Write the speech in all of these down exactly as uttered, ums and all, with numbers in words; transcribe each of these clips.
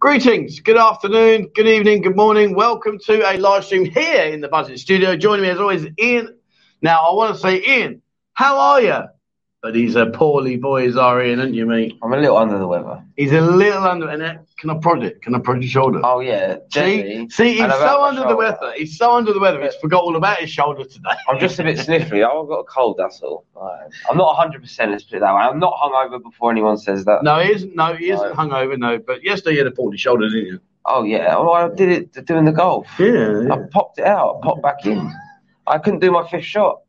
Greetings, good afternoon, good evening, good morning. Welcome to a live stream here in the Budget Studio. Joining me as always is Ian. Now, I want to say, Ian, how are you? But he's a poorly boy, is our Ian, aren't you, mate? I'm a little under the weather. He's a little under, and that, can I prod it? Can I prod your shoulder? Oh, yeah. See, see he's so under the weather. He's so under the weather, he's forgot all about his shoulder today. I'm just a bit sniffly. I've got a cold, that's all. I'm not one hundred percent, let's put it that way. I'm not hungover before anyone says that. No, he isn't, no, he isn't hungover, no. But yesterday you had a poorly shoulder, didn't you? Oh, yeah. Well, I did it doing the golf. Yeah. yeah. I popped it out, I popped back in. I couldn't do my fifth shot.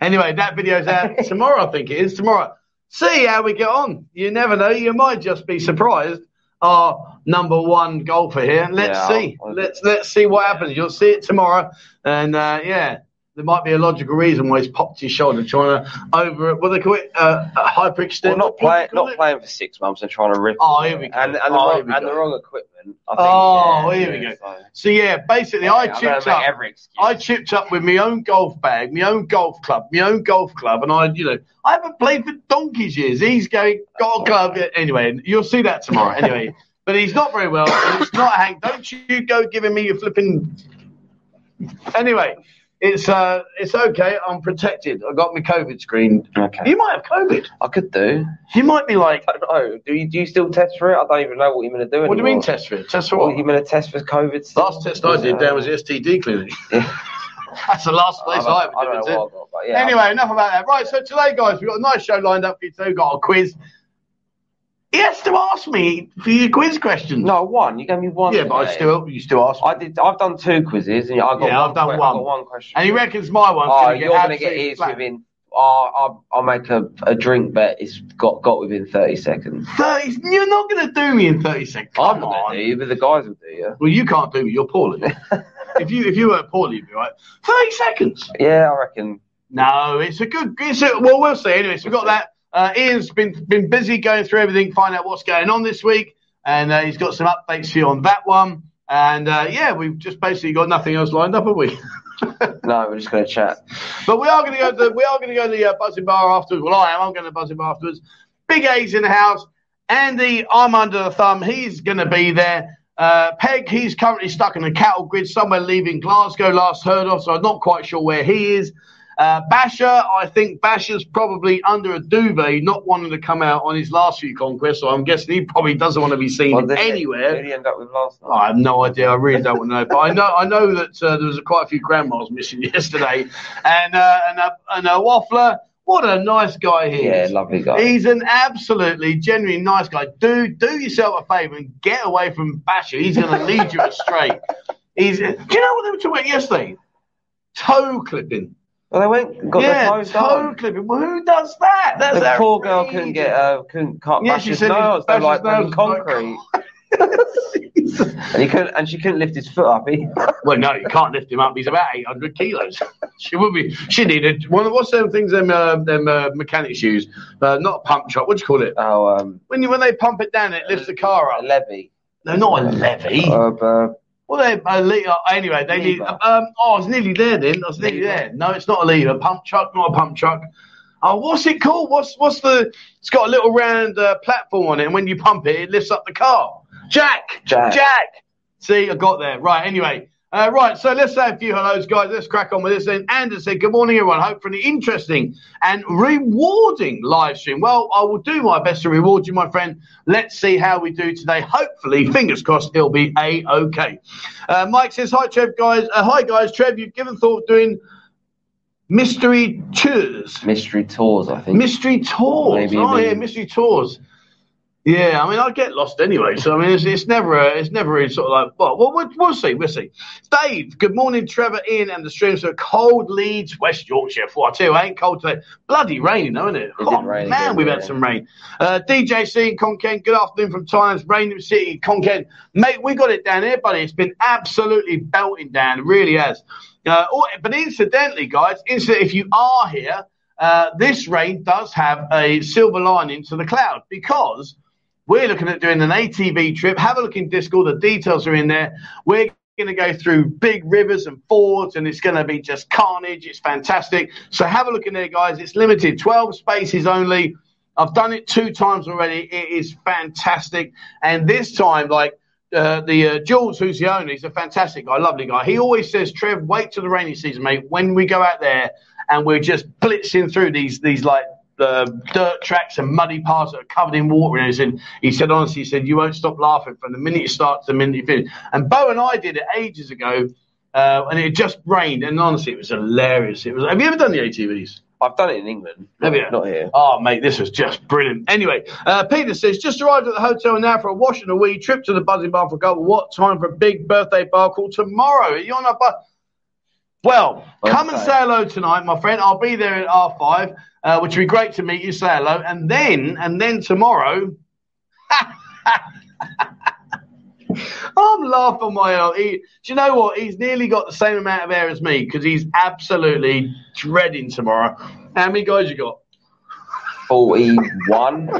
Anyway, that video's out tomorrow, I think it is, tomorrow. See how we get on. You never know. You might just be surprised. Our number one golfer here. Let's yeah, see. I'll, I'll, let's let's see what happens. You'll see it tomorrow. And, uh, yeah, there might be a logical reason why he's popped his shoulder trying to over, what do they call it, uh, hyperextend. Well, not play, not playing for six months and trying to rip. Oh, here we go. And, and, oh, the, wrong, we and go. the wrong equipment. I think, oh, yeah, here yeah, we go. So, so yeah, basically, yeah, I chipped up. I chipped up with my own golf bag, my own golf club, my own golf club, and I, you know, I haven't played for donkey's years. He's going got a club anyway. You'll see that tomorrow anyway. But he's not very well. And it's not Hank. Don't you go giving me your flipping. Anyway. It's uh, it's okay. I'm protected. I got my COVID screen. Okay. You might have COVID. I could do. You might be like, I don't know. Do you do you still test for it? I don't even know what you're going to do anymore. What do you mean test for it? Test for what? what? You going to test for COVID? Still? Last test I did down was the S T D clinic. Yeah. That's the last place I ever did it. Yeah, anyway, enough about that. Right. So today, guys, we've got a nice show lined up for you today. We've got a quiz. He has to ask me for your quiz questions. No, one. You gave me one. Yeah, today. But I still, you still asked me. I did, I've done two quizzes. And I got yeah, one I've done one. I got one question. And he reckons my one's oh, going to get you're going to get his within... I'll, I'll make a, a drink bet. It's got, got within thirty seconds. thirty? You're not going to do me in thirty seconds. Come I'm not going to do you, but the guys will do you. Well, you can't do me. You're poorly. if you if you weren't poorly, you'd be right. thirty seconds. Yeah, I reckon. No, it's a good... It's a, well, we'll see. Anyway, so we've got that. Uh, Ian's been been busy going through everything, find out what's going on this week, and uh, he's got some updates for you on that one. And uh, yeah, we've just basically got nothing else lined up, have we? No, we're just going to chat. But we are going to go to we are going to go to the uh, buzzing bar afterwards. Well, I am. I'm going to buzzing bar afterwards. Big A's in the house. Andy, I'm under the thumb. He's going to be there. Uh, Peg, he's currently stuck in a cattle grid somewhere leaving Glasgow. Last heard of, so I'm not quite sure where he is. Uh, Basher, I think Basher's probably under a duvet, not wanting to come out on his last few conquests, so I'm guessing he probably doesn't want to be seen well, anywhere. Did he end up with last night? I have no idea. I really don't want to know. But I know I know that uh, there was a, quite a few grandmas missing yesterday. And, uh, and, a, and a Waffler, what a nice guy he is. Yeah, lovely guy. He's an absolutely, genuinely nice guy. Do, do yourself a favour and get away from Basher. He's going to lead you astray. He's, do you know what they were talking about yesterday? Toe clipping. Well, they went got yeah, their clothes on. Clipping. Well, who does that? That's the poor girl couldn't get, uh, couldn't cut yeah, Bash's nails. They're like nails concrete. and, he couldn't, and she couldn't lift his foot up either. Well, no, you can't lift him up. He's about eight hundred kilos. she would be. She needed one. What's them things? Them uh, them uh, mechanic shoes? Uh, not a pump truck. What do you call it? Oh, um, when you when they pump it down, it lifts the car up. A levy. No, not a levy. Uh, uh, Well, they, uh, le- uh, anyway, they need. Um, oh, I was nearly there then. I was nearly lever. there. No, it's not a lever. Pump truck, not a pump truck. Oh, what's it called? What's what's the? It's got a little round uh, platform on it, and when you pump it, it lifts up the car. Jack, Jack, Jack. See, I got there. Right. Anyway, uh, right. So let's say a few hellos, guys. Let's crack on with this. Then Anders said, "Good morning, everyone. Hope for an interesting and rewarding live stream." Well, I will do my best to reward you, my friend. Let's see how we do today. Hopefully, fingers crossed, it'll be a-okay. Uh, Mike says, "Hi, Trev, guys. Uh, hi, guys. Trev, you've given thought doing mystery tours. Mystery tours, I think. Mystery tours. Maybe, oh, maybe. yeah, mystery tours." Yeah, I mean, I get lost anyway, so I mean, it's, it's never, a, it's never really sort of like, well, well, well, we'll see, we'll see. Dave, good morning, Trevor, Ian, and the stream. So cold Leeds, West Yorkshire, for I tell you, it ain't cold today. Bloody raining, isn't it? It's oh, man, again, we've yeah. had some rain. Uh, D J C in Conken, good afternoon from Times, Rainham City, Conken. Mate, we got it down here, buddy. It's been absolutely belting down, it really has. Uh, or, but incidentally, guys, incidentally, if you are here, uh, this rain does have a silver lining to the cloud because... We're looking at doing an A T V trip. Have a look in Discord. The details are in there. We're going to go through big rivers and fords, and it's going to be just carnage. It's fantastic. So have a look in there, guys. It's limited. twelve spaces only. I've done it two times already. It is fantastic. And this time, like, Uh, the uh, Jules, who's the owner, he's a fantastic guy, lovely guy. He always says, "Trev, wait till the rainy season, mate. When we go out there and we're just blitzing through these these like uh, dirt tracks and muddy paths that are covered in water," and he said, he said honestly, he said, "you won't stop laughing from the minute you start to the minute you finish." And Bo and I did it ages ago, uh, and it just rained, and honestly, it was hilarious. It was. Have you ever done the A T Vs? I've done it in England. Have you? Not here. Oh, mate, this was just brilliant. Anyway, uh, Peter says, "Just arrived at the hotel now for a wash and a wee, trip to the buzzing bar for a couple. What time for a big birthday bar call tomorrow? Are you on a bus?" Well, okay. Come and say hello tonight, my friend. I'll be there at R five, uh, which would be great to meet you. Say hello. And then, and then tomorrow... I'm laughing my own. He, do you know what? He's nearly got the same amount of air as me because he's absolutely dreading tomorrow. How many guys you got? forty-one.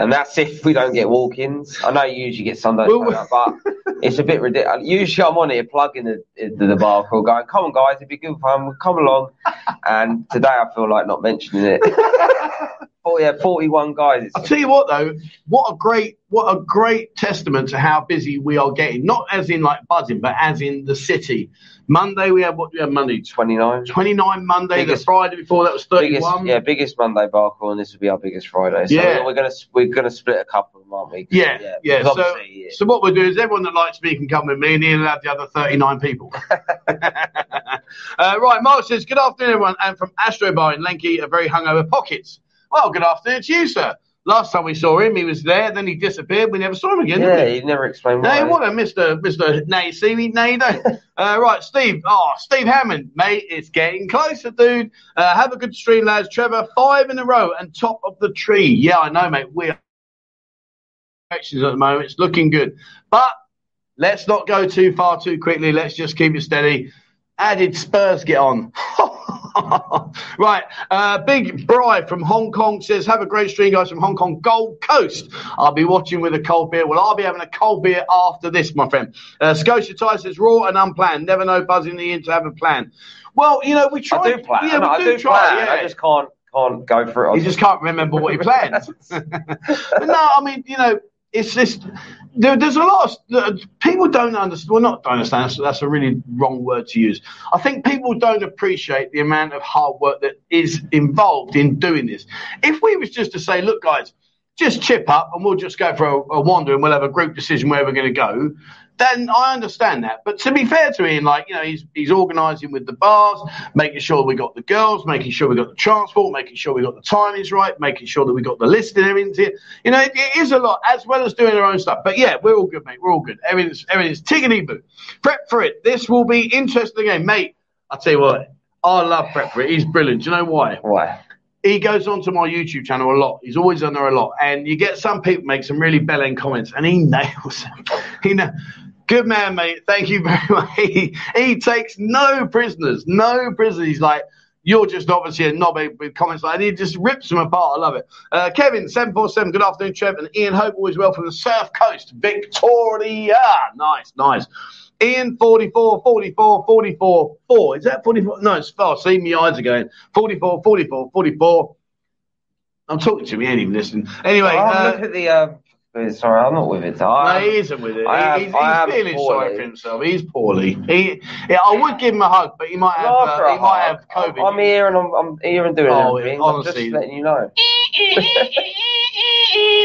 And that's if we don't get walk-ins. I know you usually get Sunday, well, but it's a bit ridiculous. Usually I'm on here plugging the, the, the bar call going, "Come on, guys, it'd be good fun. Come along." And today I feel like not mentioning it. Oh yeah, forty-one guys. I'll tell you what though, what a great, what a great testament to how busy we are getting. Not as in like buzzing, but as in the city. Monday we had, what do we have Monday? twenty-nine. twenty-nine Monday, biggest, the Friday before that was thirty-one. Biggest, yeah, biggest Monday bar call, and this will be our biggest Friday. So yeah. we're gonna we're gonna split a couple of them, aren't we? Yeah, yeah. yeah. So, yeah. so what we'll do is everyone that likes me can come with me, and he'll have the other thirty-nine people. uh, right, Mark says, "Good afternoon, everyone. And from Astro Bar in Lanky, a very hungover pockets." Well, good afternoon to you, sir. Last time we saw him, he was there, then he disappeared. We never saw him again, yeah, did we? Yeah, he never explained why. No, what a Mister Mister Now you see me, now you don't. uh, right, Steve. Oh, Steve Hammond, mate, it's getting closer, dude. Uh, have a good stream, lads. Trevor, five in a row and top of the tree. Yeah, I know, mate. We are at the moment. It's looking good. But let's not go too far too quickly. Let's just keep it steady. How did Spurs get on? Right, uh, Big Bri from Hong Kong says, "Have a great stream, guys, from Hong Kong Gold Coast. I'll be watching with a cold beer." Well, I'll be having a cold beer after this, my friend. Uh, Scotia Ty says, "Raw and unplanned. Never know buzzing the in to have a plan." Well, you know, we try. I do plan. Yeah, we I do, do try. Plan. Yeah. I just can't can't go through it. You just can't remember what he planned. But no, I mean, you know, it's just there, there's a lot of people don't understand. Well, not don't understand. That's, that's a really wrong word to use. I think people don't appreciate the amount of hard work that is involved in doing this. If we was just to say, "Look, guys, just chip up, and we'll just go for a, a wander, and we'll have a group decision where we're going to go," then I understand that. But to be fair to him, like, you know, he's he's organising with the bars, making sure we got the girls, making sure we got the transport, making sure we got the timings right, making sure that we got the list and everything. You know, it, it is a lot, as well as doing our own stuff. But yeah, we're all good, mate. We're all good. Everything's everything's tickety-boo. Prep for it. This will be interesting again, mate. I tell you what, I love Prep for it. He's brilliant. Do you know why? Why? He goes onto my YouTube channel a lot. He's always on there a lot. And you get some people make some really bell-end comments, and he nails them. He na- Good man, mate. Thank you very much. He, he takes no prisoners, no prisoners. He's like, "You're just obviously a knob," with comments like that. He just rips them apart. I love it. Uh, Kevin, seven four seven, good afternoon, Trev. And Ian Hope, always well from the Surf Coast, Victoria. Nice, nice. Ian, forty-four, forty-four, forty-four, four. Is that forty-four? No, it's far. See, my eyes are going. forty-four, forty-four, forty-four. I'm talking to him. He ain't even listening. Anyway. Oh, uh, look at the... Uh... Sorry, I'm not with it. I, no, he isn't with it. I he, have, he's he's feeling poorly. Sorry for himself. He's poorly. He, yeah, I would give him a hug, but he might have, uh, he might have COVID. I'm here and I'm, I'm here and doing oh, everything. Honestly, I'm just letting you know.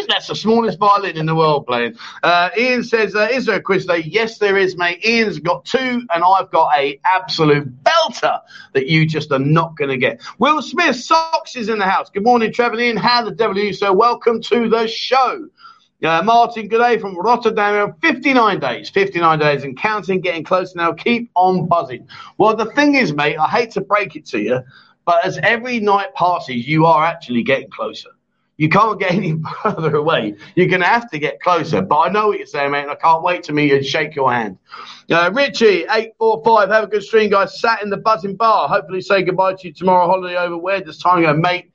That's the smallest violin in the world playing. Uh, Ian says, uh, "Is there a quiz today?" Yes, there is, mate. Ian's got two, and I've got a absolute belter that you just are not going to get. Will Smith Socks is in the house. Good morning, Trevor. Ian, how the devil are you, sir? Welcome to the show. Uh, Martin, good day from Rotterdam. fifty-nine days, fifty-nine days and counting, getting close now. Keep on buzzing. Well, the thing is, mate, I hate to break it to you, but as every night passes, you are actually getting closer. You can't get any further away. You're going to have to get closer. But I know what you're saying, mate, and I can't wait to meet you and shake your hand. Uh, Richie, eight four five, have a good stream, guys. Sat in the buzzing bar. Hopefully say goodbye to you tomorrow. Holiday over. Where does time go, mate?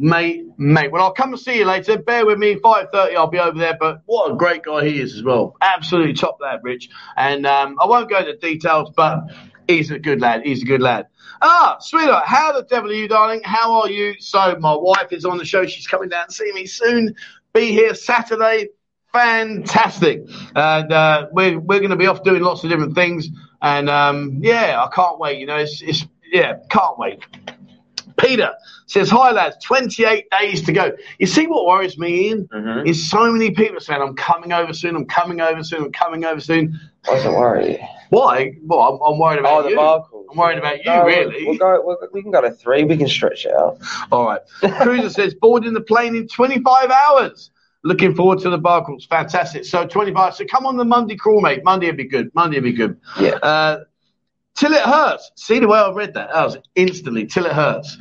Mate, mate. Well, I'll come and see you later. Bear with me. five thirty, I'll be over there. But what a great guy he is as well. Absolutely top lad, Rich. And um, I won't go into details, but He's a good lad. He's a good lad. Ah, sweetheart, how the devil are you, darling? How are you? So my wife is on the show. She's coming down to see me soon. Be here Saturday. Fantastic. And uh, we're, we're going to be off doing lots of different things. And, um, yeah, I can't wait. You know, it's, it's yeah, can't wait. Peter says, hi, lads, twenty-eight days to go. You see what worries me, Ian? Mm-hmm. Is so many people saying, I'm coming over soon, I'm coming over soon, I'm coming over soon. I wasn't worried. Why? Well, I'm, I'm worried about oh, you. The I'm worried about you, no, really. We'll go, we'll, we can go to three. We can stretch it out. All right. Cruiser says, boarding the plane in twenty-five hours. Looking forward to the Barcalls. Fantastic. So twenty-five. So come on the Monday crawl, mate. Monday would be good. Monday would be good. Yeah. Uh, Till it hurts. See the way I read that? That was instantly. Till it hurts.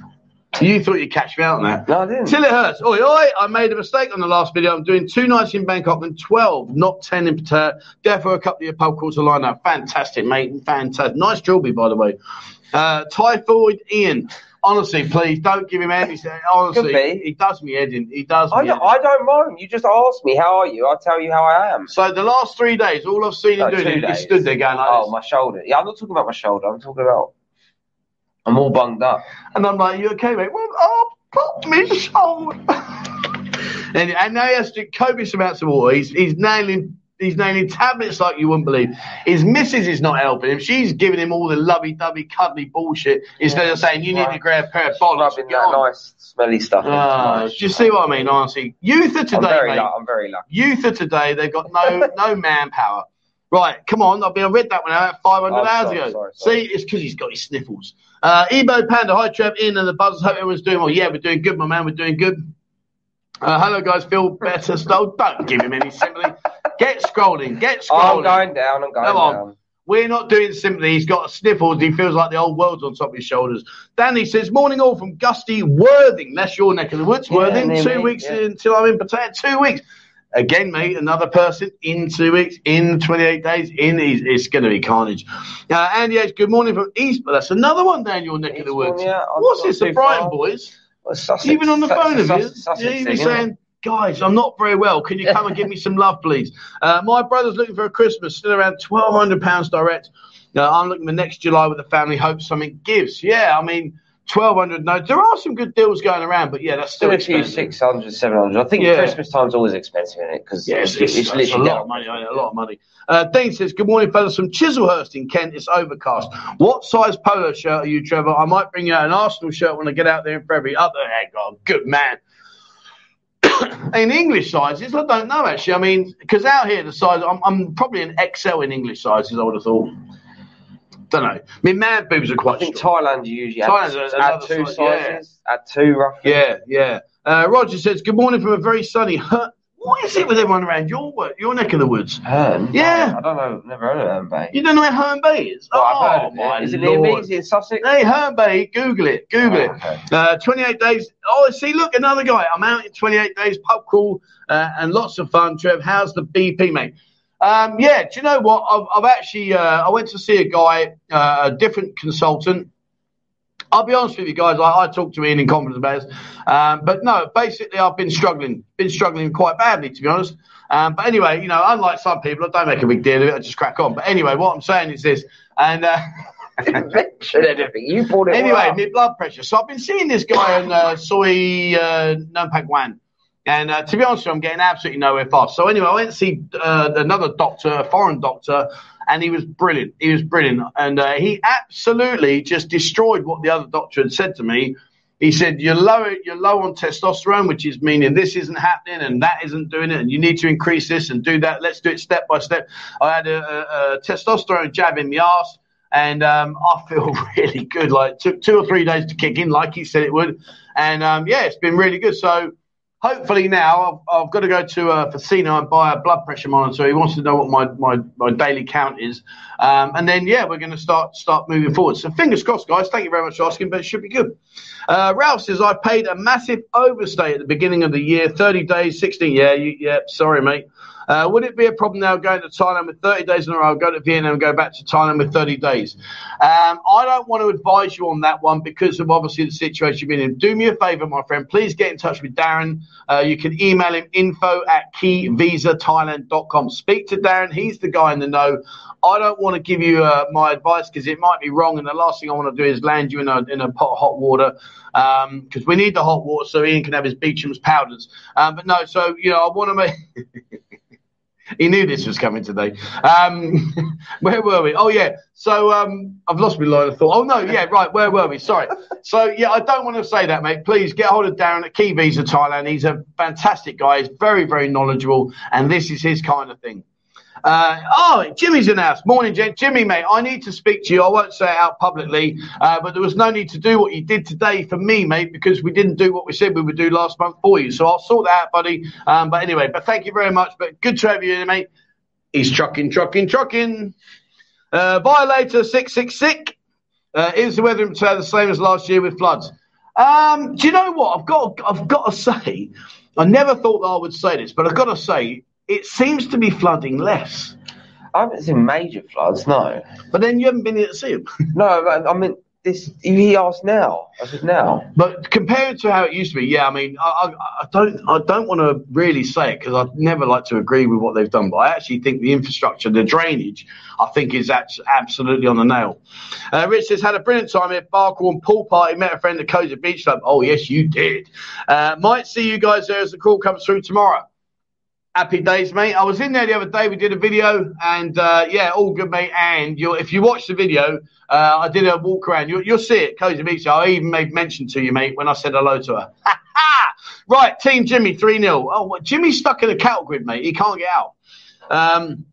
You thought you'd catch me out on that. No, I didn't. Till it hurts. Oi, oi. I made a mistake on the last video. I'm doing two nights in Bangkok and twelve, not ten in Pattaya. Therefore, a couple of your pub calls line up. Fantastic, mate. Fantastic. Nice drillby, by the way. Uh, Typhoid Ian. Honestly, please, don't give him any. Honestly, he does me head in. He does me I don't, I don't mind. You just ask me, how are you? I'll tell you how I am. So the last three days, all I've seen him no, doing is stood there going like, oh, this. My shoulder. Yeah, I'm not talking about my shoulder. I'm talking about I'm all bunged up. And I'm like, you okay, mate? Well, oh, pop me shoulder. and, and now he has to copious amounts of water. He's, he's nailing... He's nailing tablets like you wouldn't believe. His missus is not helping him. She's giving him all the lovey-dovey, cuddly bullshit instead yeah, of saying, you right. need to grab a pair of bottles. Rubbing that nice, smelly stuff. Uh, do you see what I mean, honestly? Youth of today, I'm very, mate. Luck, I'm very lucky. Youth of today, they've got no no manpower. Right, come on. I've been read that one out five hundred hours ago. Sorry, sorry. See, it's because he's got his sniffles. Uh, Ebo Panda, hi, Trev, Ian and the Buzzers. Hope everyone's doing well. Yeah, we're doing good, my man. We're doing good. Uh, hello, guys. Feel better, Stoll. Don't give him any sympathy. Get scrolling. Get scrolling. I'm going down. I'm going Come on. down. We're not doing simply. He's got a sniffles. He feels like the old world's on top of his shoulders. Danny says, morning all from Gusty Worthing. That's your neck of the woods. Yeah, Worthing. Two mate, weeks yeah. until I'm in Pattaya. Two weeks. Again, mate, another person in two weeks, in twenty-eight days, in it's, it's going to be carnage. Uh, Andy H, good morning from East. But that's another one down your neck East of the woods. One, yeah. What's this, the Brighton boys? Well, Sussex, even on the phone of you, you're even thing, saying, it? Guys, I'm not very well. Can you come and give me some love, please? Uh, my brother's looking for a Christmas, still around twelve hundred pounds direct. Uh, I'm looking for next July with the family, hope something gives. Yeah, I mean, twelve hundred no. There are some good deals going around, but yeah, that's still, still a few six hundred, seven hundred. I think yeah. Christmas time's always expensive, isn't it? Because yeah, it's, it's, it's, it's literally a lot of money, yeah. a lot of money. Uh, Dean says, good morning, fellas, from Chislehurst in Kent. It's overcast. What size polo shirt are you, Trevor? I might bring you out an Arsenal shirt when I get out there in February. Up there, God, good man. In English sizes, I don't know, actually. I mean, because out here, the size, I'm, I'm probably an X L in English sizes, I would have thought. Don't know. I mean, man boobs are quite. I think strong. Thailand usually Thailand had, had two size, sizes, yeah. had two roughly. Yeah, yeah. Uh, Roger says, "Good morning from a very sunny." Hurt. What is it with everyone around your your neck of the woods? Herne. Yeah. I don't know. Never heard of Herne Bay. You don't know where Herne Bay is? Well, oh I've heard of my! It. Is it near Leeds in Sussex? Hey, Herne Bay. Google it. Google oh, okay. it. Uh, twenty-eight days. Oh, see, look, another guy. I'm out in twenty-eight days. Pub crawl uh, and lots of fun. Trev, how's the B P, mate? Um, yeah, do you know what? I've, I've actually, uh, I went to see a guy, uh, a different consultant. I'll be honest with you guys, I, I talked to Ian in confidence about this. Um, but no, basically I've been struggling, been struggling quite badly, to be honest. Um, but anyway, you know, unlike some people, I don't make a big deal of it, I just crack on. But anyway, what I'm saying is this, and, uh, anything. You brought it anyway, my blood pressure. So I've been seeing this guy in, uh, Soy, uh, Numpak Wan. And uh, to be honest with you, I'm getting absolutely nowhere fast. So anyway, I went to see uh, another doctor, a foreign doctor, and he was brilliant. He was brilliant. And uh, he absolutely just destroyed what the other doctor had said to me. He said, you're low, you're low on testosterone, which is meaning this isn't happening and that isn't doing it, and you need to increase this and do that. Let's do it step by step. I had a, a, a testosterone jab in my ass, and um, I feel really good. Like, it took two or three days to kick in, like he said it would. And, um, yeah, it's been really good. So hopefully now I've, I've got to go to a Fasino and buy a blood pressure monitor. He wants to know what my, my, my daily count is. Um, and then, yeah, we're going to start start moving forward. So fingers crossed, guys. Thank you very much for asking, but it should be good. Uh, Ralph says, I paid a massive overstay at the beginning of the year, thirty days, sixteen. Yeah, you, yeah, sorry, mate. Uh, would it be a problem now going to Thailand with thirty days in a row, go to Vietnam and go back to Thailand with thirty days? Um, I don't want to advise you on that one because of obviously the situation you've been in. Do me a favour, my friend. Please get in touch with Darren. Uh, you can email him info at key visa thailand dot com. Speak to Darren. He's the guy in the know. I don't want to give you uh, my advice because it might be wrong, and the last thing I want to do is land you in a, in a pot of hot water because um, we need the hot water so Ian can have his Beecham's powders. Um, but no, so, you know, I want to make... He knew this was coming today. Um, where were we? Oh, yeah. So um, I've lost my line of thought. Oh, no. Yeah, right. Where were we? Sorry. So, yeah, I don't want to say that, mate. Please get hold of Darren at Key Visa Thailand. He's a fantastic guy. He's very, very knowledgeable. And this is his kind of thing. Uh, oh, Jimmy's in the house. Morning, gent. Jimmy, mate, I need to speak to you. I won't say it out publicly, uh, but there was no need to do what you did today for me, mate, because we didn't do what we said we would do last month for you. So I'll sort that out, buddy. Um, but anyway, but thank you very much. But good to have you in, mate. He's trucking, trucking, trucking. Uh, Violator six six six. Uh, is the weather in Pattaya the same as last year with floods? Um, do you know what? I've got, I've got to say, I never thought that I would say this, but I've got to say. It seems to be flooding less. I haven't seen major floods, no. But then you haven't been here to see them. No, I mean, this. He asked now. I said now. But compared to how it used to be, yeah. I mean, I, I, I don't, I don't want to really say it because I'd never like to agree with what they've done. But I actually think the infrastructure, the drainage, I think is absolutely on the nail. Uh, Rich says had a brilliant time at Barcorn pool party. Met a friend at Coza Beach Club. Oh yes, you did. Uh, might see you guys there as the call comes through tomorrow. Happy days, mate. I was in there the other day. We did a video, and uh, yeah, all good, mate. And you'll, if you watch the video, uh, I did a walk around. You'll, you'll see it, Cozy Beach. I even made mention to you, mate, when I said hello to her. Right, Team Jimmy, three nil. Oh, well, Jimmy's stuck in a cattle grid, mate. He can't get out. Um,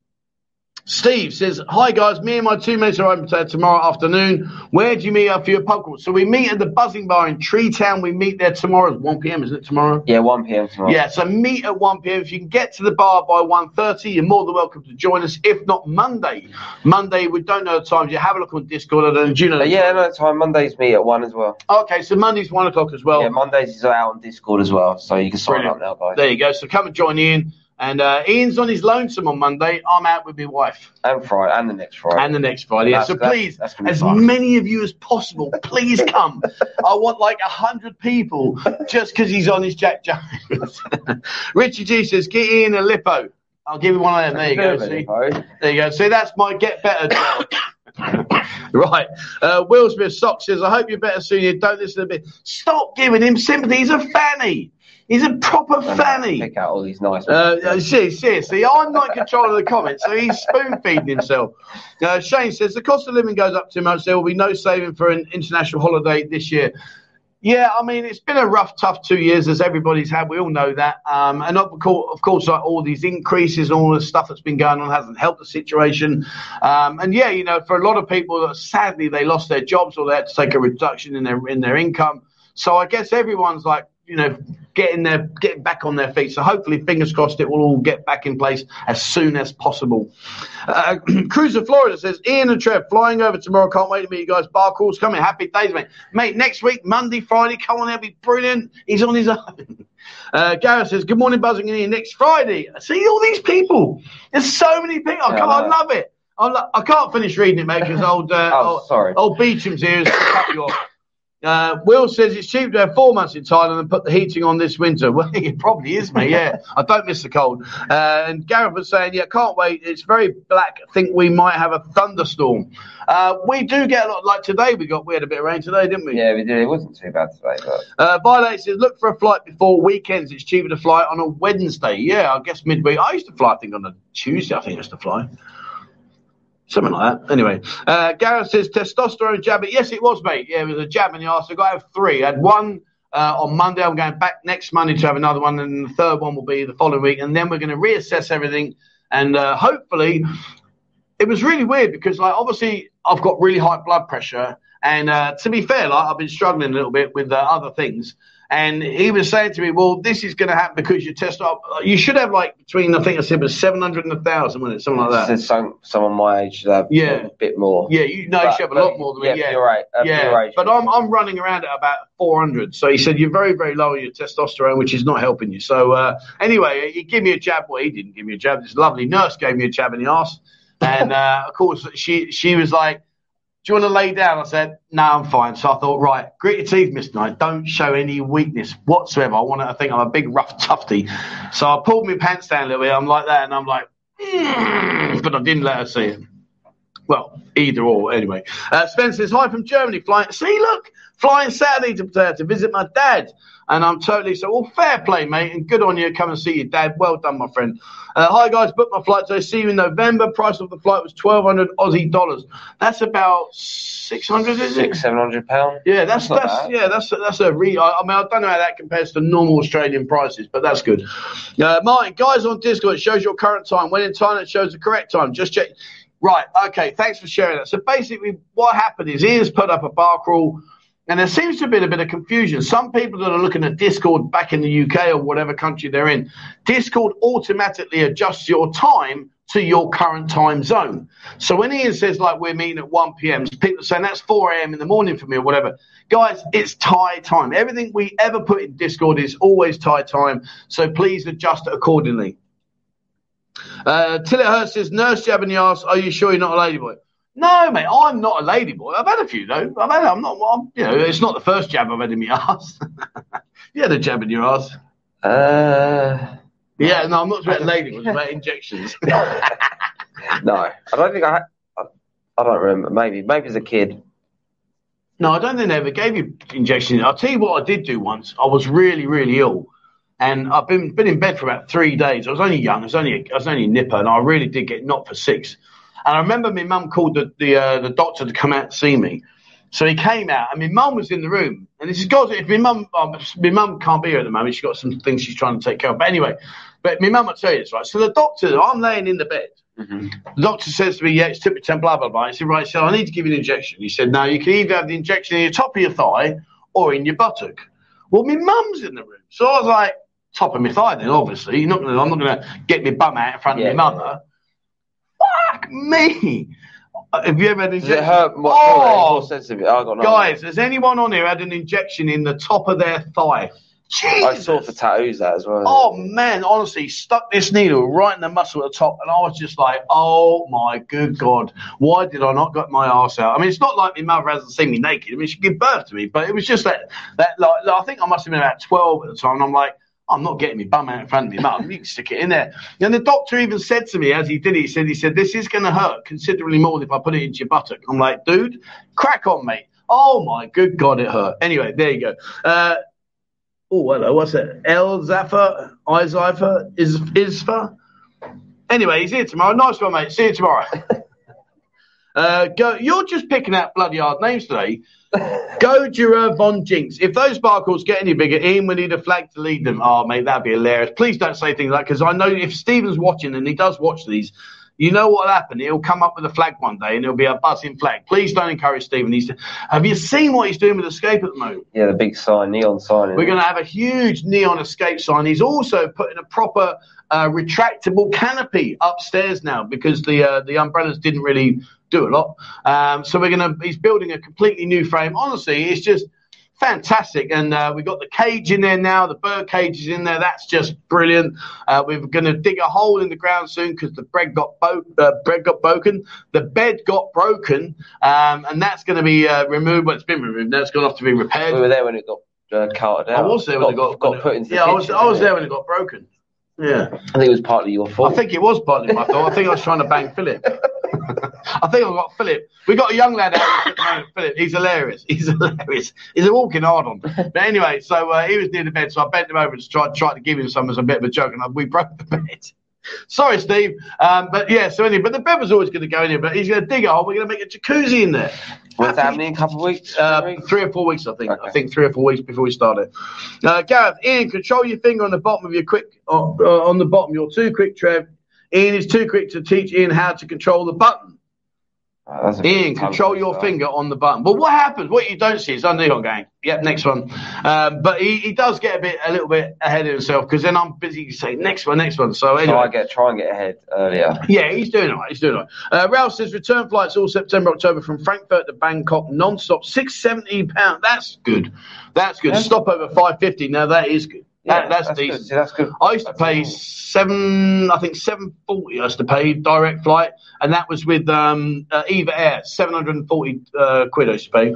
Steve says, hi, guys. Me and my two mates are over there tomorrow afternoon. Where do you meet up for your pub crawl? So we meet at the Buzzing Bar in Tree Town. We meet there tomorrow. It's one p.m., isn't it, tomorrow? Yeah, one p.m. tomorrow. Yeah, so meet at one p.m. If you can get to the bar by one thirty, you're more than welcome to join us. If not, Monday. Monday, we don't know the times. You have a look on Discord. I don't know. Do you know the yeah, time? I know the time. Mondays meet at one as well. Okay, so Monday's one o'clock as well. Yeah, Mondays is out on Discord as well, so you can sign Brilliant. Up now. Bye. There you go. So come and join in. And uh, Ian's on his lonesome on Monday. I'm out with my wife. And Friday, and the next Friday. And the next Friday, yeah. That's, so please, that's, that's as fun. Many of you as possible, please come. I want like one hundred people just because he's on his Jack Jones. Richie G says, get Ian a lipo. I'll give you one of them. There you go. See? There you go. See, that's my get better job. Right. Uh, Will Smith Sock says, I hope you're better soon. You don't listen to me. Stop giving him sympathy. He's a fanny. He's a proper fanny. Pick out all these nice ones. Uh, see, see, see, I'm not in control of the comments, so he's spoon-feeding himself. Uh, Shane says, the cost of living goes up too much. There will be no saving for an international holiday this year. Yeah, I mean, it's been a rough, tough two years, as everybody's had. We all know that. Um, and, of course, like, all these increases and all the stuff that's been going on hasn't helped the situation. Um, and, yeah, you know, for a lot of people, sadly, they lost their jobs or they had to take a reduction in their in their income. So I guess everyone's like, you know, getting their getting back on their feet. So hopefully, fingers crossed, it will all get back in place as soon as possible. Uh, Cruiser Florida says, Ian and Trev flying over tomorrow. Can't wait to meet you guys. Bar calls coming. Happy days, mate. Mate, next week, Monday, Friday, come on, that'll be brilliant. He's on his own. Uh, Gareth says, good morning, Buzzing and Ian. Next Friday. See all these people. There's so many people. Yeah, I, I, I love it. I, lo- I can't finish reading it, mate, because old, uh, oh, old, sorry. old Beecham's here is to cut you off. Uh, Will says it's cheap to have four months in Thailand and put the heating on this winter. Well, it probably is, mate, yeah. I don't miss the cold. Uh, and Gareth was saying, yeah, can't wait. It's very black. I think we might have a thunderstorm. Uh, we do get a lot, like today we got, we had a bit of rain today, didn't we? Yeah, we did. It wasn't too bad today. But... Uh, Violet says, look for a flight before weekends. It's cheaper to fly on a Wednesday. Yeah, I guess midweek. I used to fly, I think, on a Tuesday. I think I used to fly. Something like that. Anyway, uh, Gareth says testosterone jab. But yes, it was, mate. Yeah, it was a jab in the arse. I've got to have three. I had one uh, on Monday. I'm going back next Monday to have another one. And the third one will be the following week. And then we're going to reassess everything. And uh, hopefully, it was really weird because, like, obviously, I've got really high blood pressure. And uh, to be fair, like, I've been struggling a little bit with uh, other things. And he was saying to me, well, this is going to happen because you test up. You should have like between, I think I said, but seven hundred and one thousand, wasn't it? Something like that. So some, someone my age should have yeah. a bit more. Yeah, you know, but, you should have a lot more than me. Yeah, yeah. You're right. Um, yeah. Your age, but I'm I'm running around at about four hundred. So he said, you're very, very low in your testosterone, which is not helping you. So uh, anyway, he gave me a jab. Well, he didn't give me a jab. This lovely nurse gave me a jab in the arse. And uh, of course, she, she was like, do you want to lay down? I said, no, I'm fine. So I thought, right, grit your teeth, Mister Knight. Don't show any weakness whatsoever. I want to think I'm a big, rough tufty. So I pulled my pants down a little bit. I'm like that, and I'm like, mm, but I didn't let her see it. Well, either or, anyway. Uh, Spencer's hi from Germany. Flying, see, look, flying Saturday to, uh, to visit my dad. And I'm totally so, well, fair play, mate, and good on you. Come and see your dad. Well done, my friend. Uh, hi, guys. Booked my flight today. See you in November. Price of the flight was twelve hundred Aussie dollars. That's about six hundred, is it? six hundred, seven hundred pounds. Yeah, that's, that's, that's yeah, that's, that's a re. I, I mean, I don't know how that compares to normal Australian prices, but that's good. Uh, Martin, guys on Discord, it shows your current time. When in Thailand, it shows the correct time. Just check. Right. Okay. Thanks for sharing that. So basically, what happened is Ian's put up a bar crawl. And there seems to be a bit of confusion. Some people that are looking at Discord back in the U K or whatever country they're in, Discord automatically adjusts your time to your current time zone. So when Ian says, like, we're meeting at one p.m., people are saying that's four a.m. in the morning for me or whatever. Guys, it's Thai time. Everything we ever put in Discord is always Thai time, so please adjust it accordingly. Uh, Till It Hurts says, nurse jab in the arse, are you sure you're not a ladyboy? No, mate, I'm not a ladyboy. I've had a few, though. I've had, I'm not, I'm, you know, it's not the first jab I've had in my ass. You had a jab in your ass. Uh, yeah, no, I'm not about ladyboys, about injections. No, I don't think I, I, I don't remember. Maybe, maybe as a kid. No, I don't think they ever gave you injections. I'll tell you what I did do once. I was really, really ill. And I've been, been in bed for about three days. I was only young. I was only, I was only a nipper, and I really did get knocked for six. And I remember my mum called the the, uh, the doctor to come out and see me. So he came out, and my mum was in the room. And this is God, if my mum, um, my mum can't be here at the moment. She's got some things she's trying to take care of. But anyway, but my mum will tell you this, right? So the doctor, I'm laying in the bed. Mm-hmm. The doctor says to me, yeah, it's ten percent, blah, blah, blah. He said, right, so I need to give you an injection. He said, no, you can either have the injection in your top of your thigh or in your buttock. Well, my mum's in the room. So I was like, top of my thigh then, obviously. You're not gonna, I'm not going to get my bum out in front yeah, of my mother. Yeah. Fuck me. Have you ever had an injection? Hurt more, oh, more sensitive. I got no guys, idea. Has anyone on here had an injection in the top of their thigh? Jesus. I saw for tattoos that as well. Oh, man, honestly, stuck this needle right in the muscle at the top, and I was just like, oh, my good God, why did I not get my arse out? I mean, it's not like my mother hasn't seen me naked. I mean, she gave birth to me, but it was just that, that like, like I think I must have been about twelve at the time, and I'm like, I'm not getting my bum out in front of me, mum. You can stick it in there. And the doctor even said to me, as he did, he said, he said, this is going to hurt considerably more if I put it into your buttock. I'm like, dude, crack on, mate. Oh, my good God, it hurt. Anyway, there you go. Uh, oh, hello, what's that? El Zaffer, Izaifer, Is Isfer. Anyway, he's here tomorrow. Nice one, mate. See you tomorrow. Uh, go, you're just picking out bloody hard names today. Gojira Von Jinx. If those barcalls get any bigger, Ian will need a flag to lead them. Oh, mate, that'd be hilarious. Please don't say things like that, because I know if Stephen's watching, and he does watch these, you know what'll happen. He'll come up with a flag one day, and it'll be a buzzing flag. Please don't encourage Stephen. He's, have you seen what he's doing with Escape at the moment? Yeah, the big sign, neon sign. We're going to have a huge neon Escape sign. He's also putting a proper uh, retractable canopy upstairs now, because the uh, the umbrellas didn't really do a lot. Um, so we're going to, he's building a completely new frame. Honestly, it's just fantastic. And uh, we've got the cage in there now. The bird cage is in there. That's just brilliant. Uh, we're going to dig a hole in the ground soon, because the bread got, bo- uh, bread got broken. The bed got broken. Um, and that's going to be uh, removed. Well, it's been removed. Now it's gone off to be repaired. We were there when it got uh, carted out. I was there when got, it got, got when put it, into the yeah, kitchen, I was, I was there when it got broken. Yeah. I think it was partly your fault. I think it was partly my fault. I think I was trying to bang Philip. I think I've got Philip. We got a young lad out at the moment, Philip. He's hilarious. He's hilarious. He's a walking hard on. But anyway, so uh, he was near the bed, so I bent him over to try, try to give him some as a bit of a joke, and I, we broke the bed. Sorry, Steve. Um, but yeah, so anyway, but the bed was always going to go in here, but he's going to dig a hole. We're going to make a jacuzzi in there. What's happening in a couple of weeks? Uh, three or four weeks, I think. Okay. I think three or four weeks before we start it. Uh, Gareth, Ian, control your finger on the bottom of your quick, uh, uh, on the bottom. You're too quick, Trev. Ian is too quick to teach Ian how to control the button. Uh, Ian, control your finger on the button. But what happens, what you don't see is Underhill going, yep, next one. Um, but he, he does get a bit, a little bit ahead of himself, because then I'm busy saying next one, next one. So anyway, try, get, try and get ahead earlier. Yeah, he's doing all right. He's doing all right. Uh, Ralph says return flights all September, October from Frankfurt to Bangkok, non-stop, six hundred seventy pounds. That's good. That's good. That's Stopover five hundred fifty. Now that is good. That, yeah, that's, that's decent. Good. See, that's good. I used that's to pay cool. seven, I think seven forty. I used to pay direct flight, and that was with um, uh, Eva Air, seven hundred and forty uh, quid. I used to pay.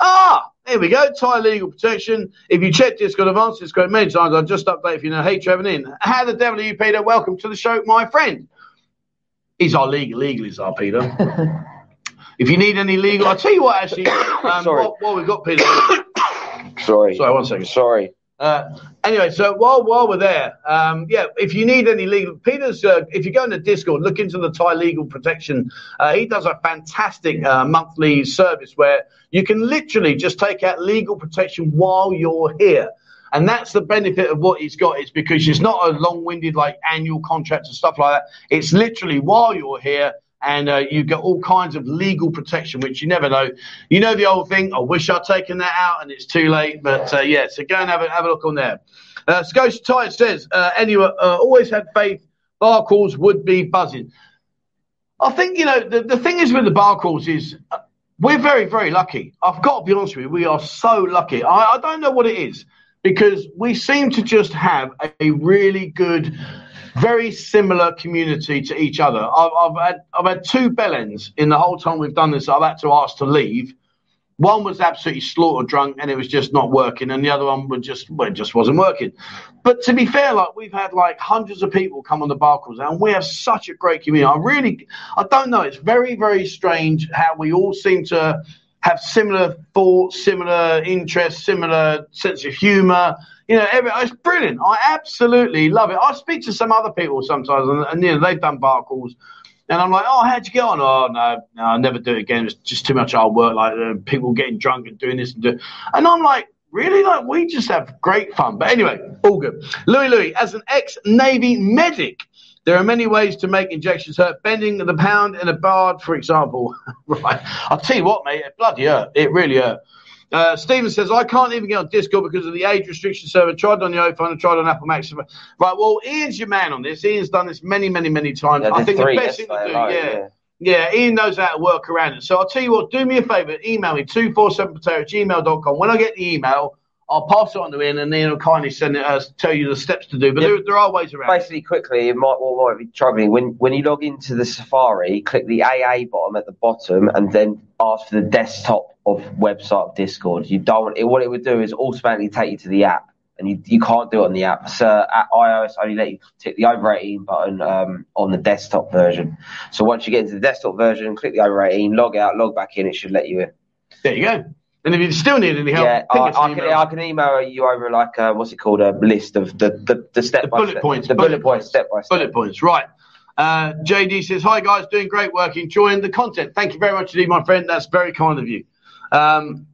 Ah, there we go. Thai legal protection. If you check this, got advanced this code many times. I just update if you know. Hey, Trevor, in how the devil are you, Peter? Welcome to the show, my friend. He's our legal, legal is our Peter. If you need any legal, I'll tell you what. Actually, um, sorry. What, what we've got, Peter. sorry, sorry, one second. Sorry. Uh, anyway, so while while we're there, um, yeah, if you need any legal, Peter's, uh, if you go into Discord, look into the Thai legal protection. Uh, he does a fantastic uh, monthly service where you can literally just take out legal protection while you're here. And that's the benefit of what he's got, is because it's not a long-winded like annual contracts and stuff like that. It's literally while you're here. And uh, you get all kinds of legal protection, which you never know. You know the old thing, I wish I'd taken that out, and it's too late. But, uh, yeah, so go and have a, have a look on there. Uh, Scotia Tide says, uh, anyway, uh, always had faith bar calls would be buzzing. I think, you know, the, the thing is with the bar calls is uh, we're very, very lucky. I've got to be honest with you. We are so lucky. I, I don't know what it is, because we seem to just have a, a really good – very similar community to each other. I've, I've had I've had two bellends in the whole time we've done this. I've had to ask to leave. One was absolutely slaughter drunk, and it was just not working, and the other one was just well, it just wasn't working. But to be fair, like we've had like hundreds of people come on the bar calls, and we have such a great community. I really, I don't know. It's very very strange how we all seem to have similar thoughts, similar interests, similar sense of humour. You know, every, it's brilliant. I absolutely love it. I speak to some other people sometimes, and, and you know, they've done bar calls, and I'm like, oh, how'd you get on? Oh, no, no, I'll never do it again. It's just too much hard work, like uh, people getting drunk and doing this and doing. And I'm like, really? Like, we just have great fun. But anyway, all good. Louis Louis, as an ex-Navy medic, there are many ways to make injections hurt. Bending the pound in a bar, for example. Right. I'll tell you what, mate. It bloody hurt. It really hurt. Uh, Stephen says, I can't even get on Discord because of the age restriction server. Tried on the iPhone and tried on Apple Mac. Right. Well, Ian's your man on this. Ian's done this many, many, many times. Yeah, I think the best thing to do, like, yeah. yeah. Yeah, Ian knows how to work around it. So I'll tell you what, do me a favour. Email me, two four seven potato at gmail dot com. When I get the email, I'll pass it on to Ian, and Ian will kindly send it, uh, tell you the steps to do. But yeah. there, there are ways around Basically, it. Basically, quickly, it might, well, might be troubling. When, when you log into the Safari, click the A A button at the bottom and then ask for the desktop of website of Discord. You don't. It, what it would do is automatically take you to the app, and you, you can't do it on the app. So at iOS, only let you click the over eighteen button um, on the desktop version. So once you get into the desktop version, click the over eighteen, log out, log back in, it should let you in. There you go. And if you still need any help, yeah, I, I, can, I can email you over like a, what's it called, a list of the the, the step the by bullet step, points, the bullet, bullet points, step by step. Bullet points, right? Uh, J D says, "Hi guys, doing great work, enjoying the content. Thank you very much indeed, my friend. That's very kind of you." Um,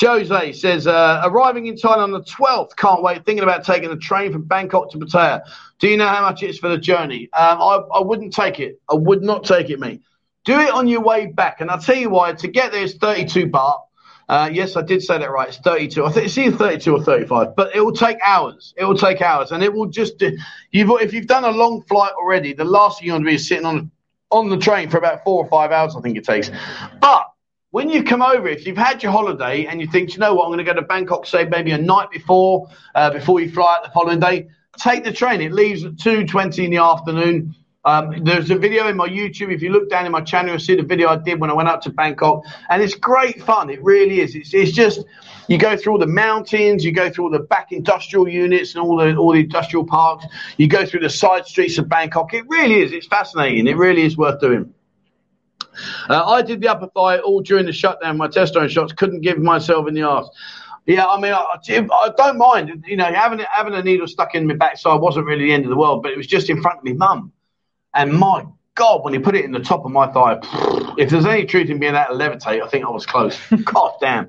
Jose says, uh, "Arriving in Thailand on the twelfth. Can't wait. Thinking about taking the train from Bangkok to Pattaya. Do you know how much it's for the journey? Um, I, I wouldn't take it. I would not take it, mate. Do it on your way back, and I'll tell you why. To get there is thirty-two baht." Uh, yes, I did say that right. It's thirty-two. I think it's either thirty-two or thirty-five, but it will take hours. It will take hours, and it will just you've if you've done a long flight already, the last thing you want to be is sitting on on the train for about four or five hours. I think it takes. But when you come over, if you've had your holiday and you think, you know what, I'm going to go to Bangkok, say maybe a night before, uh, before you fly out the following day, take the train. It leaves at two twenty in the afternoon. Um, there's a video in my YouTube. If you look down in my channel, you'll see the video I did when I went up to Bangkok. And it's great fun. It really is. It's, it's just you go through all the mountains. You go through all the back industrial units and all the all the industrial parks. You go through the side streets of Bangkok. It really is. It's fascinating. It really is worth doing. Uh, I did the upper thigh all during the shutdown. My testosterone shots couldn't give myself in the arse. Yeah, I mean, I, I don't mind. You know, having, having a needle stuck in my backside wasn't really the end of the world, but it was just in front of my mum. And my God, when he put it in the top of my thigh, if there's any truth in being able to levitate, I think I was close. God damn.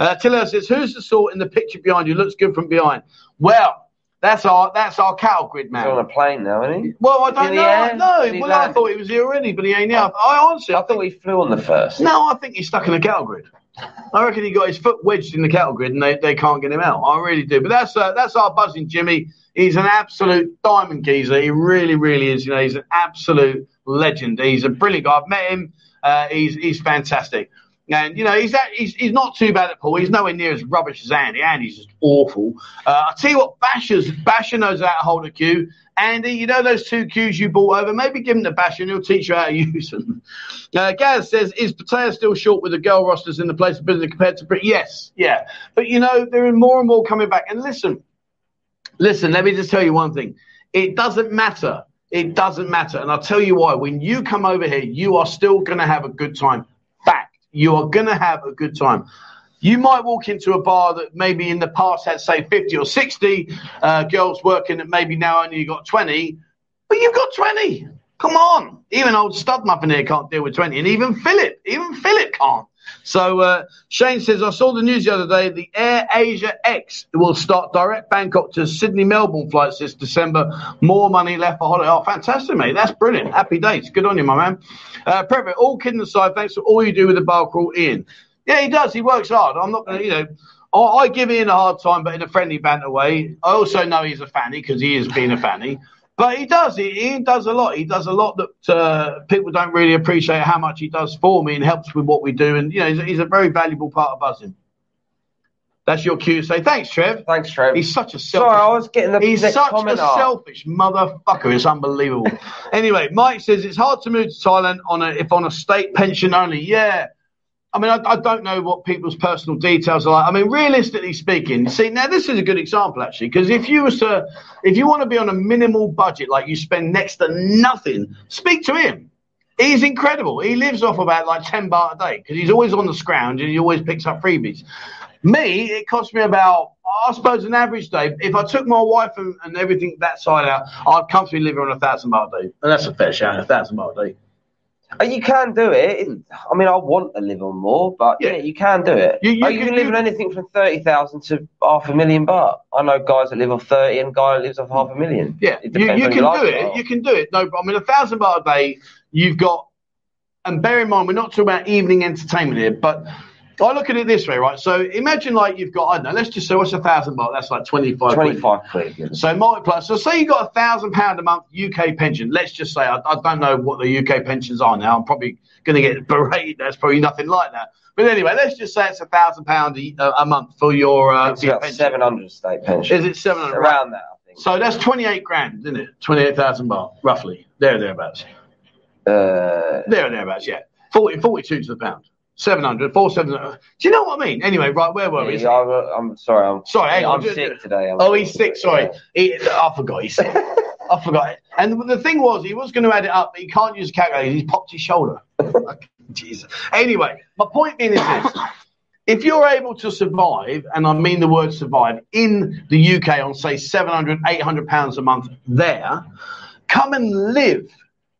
Uh, Tiller says, who's the sort in the picture behind you? Looks good from behind. Well, That's our that's our cattle grid man. He's on a plane now, isn't he? Well, I don't know. No, well, I thought he was here already, but he ain't now. I honestly, I thought he flew on the first. No, I think he's stuck in a cattle grid. I reckon he got his foot wedged in the cattle grid, and they, they can't get him out. I really do. But that's uh, that's our buzzing Jimmy. He's an absolute diamond geezer. He really, really is. You know, he's an absolute legend. He's a brilliant guy. I've met him. Uh, he's he's fantastic. And, you know, he's, that, he's he's not too bad at pool. He's nowhere near as rubbish as Andy. Andy's just awful. Uh, I'll tell you what, Basher's, Basher knows how to hold a cue. Andy, you know those two cues you bought over? Maybe give them to Basher and he'll teach you how to use them. Uh, Gaz says, is Patea still short with the girl rosters in the place of business compared to Britain? Yes, yeah. But, you know, there are more and more coming back. And listen, listen, let me just tell you one thing. It doesn't matter. It doesn't matter. And I'll tell you why. When you come over here, you are still going to have a good time. You are going to have a good time. You might walk into a bar that maybe in the past had, say, fifty or sixty uh, girls working that maybe now only you got twenty. But you've got twenty. Come on. Even old stud muffin here can't deal with twenty. And even Philip, even Philip can't. So uh, Shane says, I saw the news the other day. The Air Asia X will start direct Bangkok to Sydney, Melbourne flights this December. More money left for holiday. Oh, fantastic, mate. That's brilliant. Happy days. Good on you, my man. Uh, Previt, all kidding aside, thanks for all you do with the bar crawl, Ian. Yeah, he does. He works hard. I'm not going to, you know, I, I give Ian a hard time, but in a friendly banter way. I also know he's a fanny because he is being a fanny. But he does. He, he does a lot. He does a lot that uh, people don't really appreciate how much he does for me and helps with what we do. And, you know, he's, he's a very valuable part of buzzing. That's your cue to say, thanks, Trev. Thanks, Trev. He's such a selfish... Sorry, I was getting the He's such a selfish motherfucker. It's unbelievable. Anyway, Mike says, it's hard to move to Thailand on a, if on a state pension only. Yeah. I mean, I, I don't know what people's personal details are like. I mean, realistically speaking, see, now this is a good example, actually, because if you was to, if you want to be on a minimal budget, like you spend next to nothing, speak to him. He's incredible. He lives off about like ten baht a day because he's always on the scrounge and he always picks up freebies. Me, it cost me about, I suppose, an average day. If I took my wife and, and everything that side out, I'd comfortably live on a thousand baht a day. And that's a fair shout, a thousand baht a day. And you can do it. I mean, I want to live on more, but yeah, yeah you can do it. You, you, like, you can, can live on anything from thirty thousand to half a million baht. I know guys that live off thirty and guy that lives off half a million. Yeah, it depends you, you on can your do lifestyle. It. You can do it. No, I mean, a thousand baht a day, you've got, and bear in mind, we're not talking about evening entertainment here, but I look at it this way, right? So imagine like you've got, I don't know, let's just say what's a thousand baht? That's like twenty-five quid. Yeah. So multiply. So say you've got a thousand pound a month U K pension. Let's just say, I, I don't know what the U K pensions are now. I'm probably going to get berated. That's probably nothing like that. But anyway, let's just say it's a thousand pound a month for your uh, it's about pension. seven hundred state pension. Is it seven hundred? Around that, I think. So that's twenty-eight grand, isn't it? twenty-eight thousand baht, roughly. There or thereabouts. Uh, there or thereabouts, yeah. forty, forty-two to the pound. seven hundred, four seven hundred. Do you know what I mean? Anyway, right, where were we? Yeah, I'm, I'm sorry. I'm sorry. Hang on. I'm sick today. I'm oh, he's sick. Sorry. He, I forgot. He's sick. I forgot. And the thing was, he was going to add it up, but he can't use a calculator. He's popped his shoulder. Jesus. Anyway, my point being is this. If you're able to survive, and I mean the word survive, in the U K on, say, seven hundred, eight hundred pounds a month there, come and live.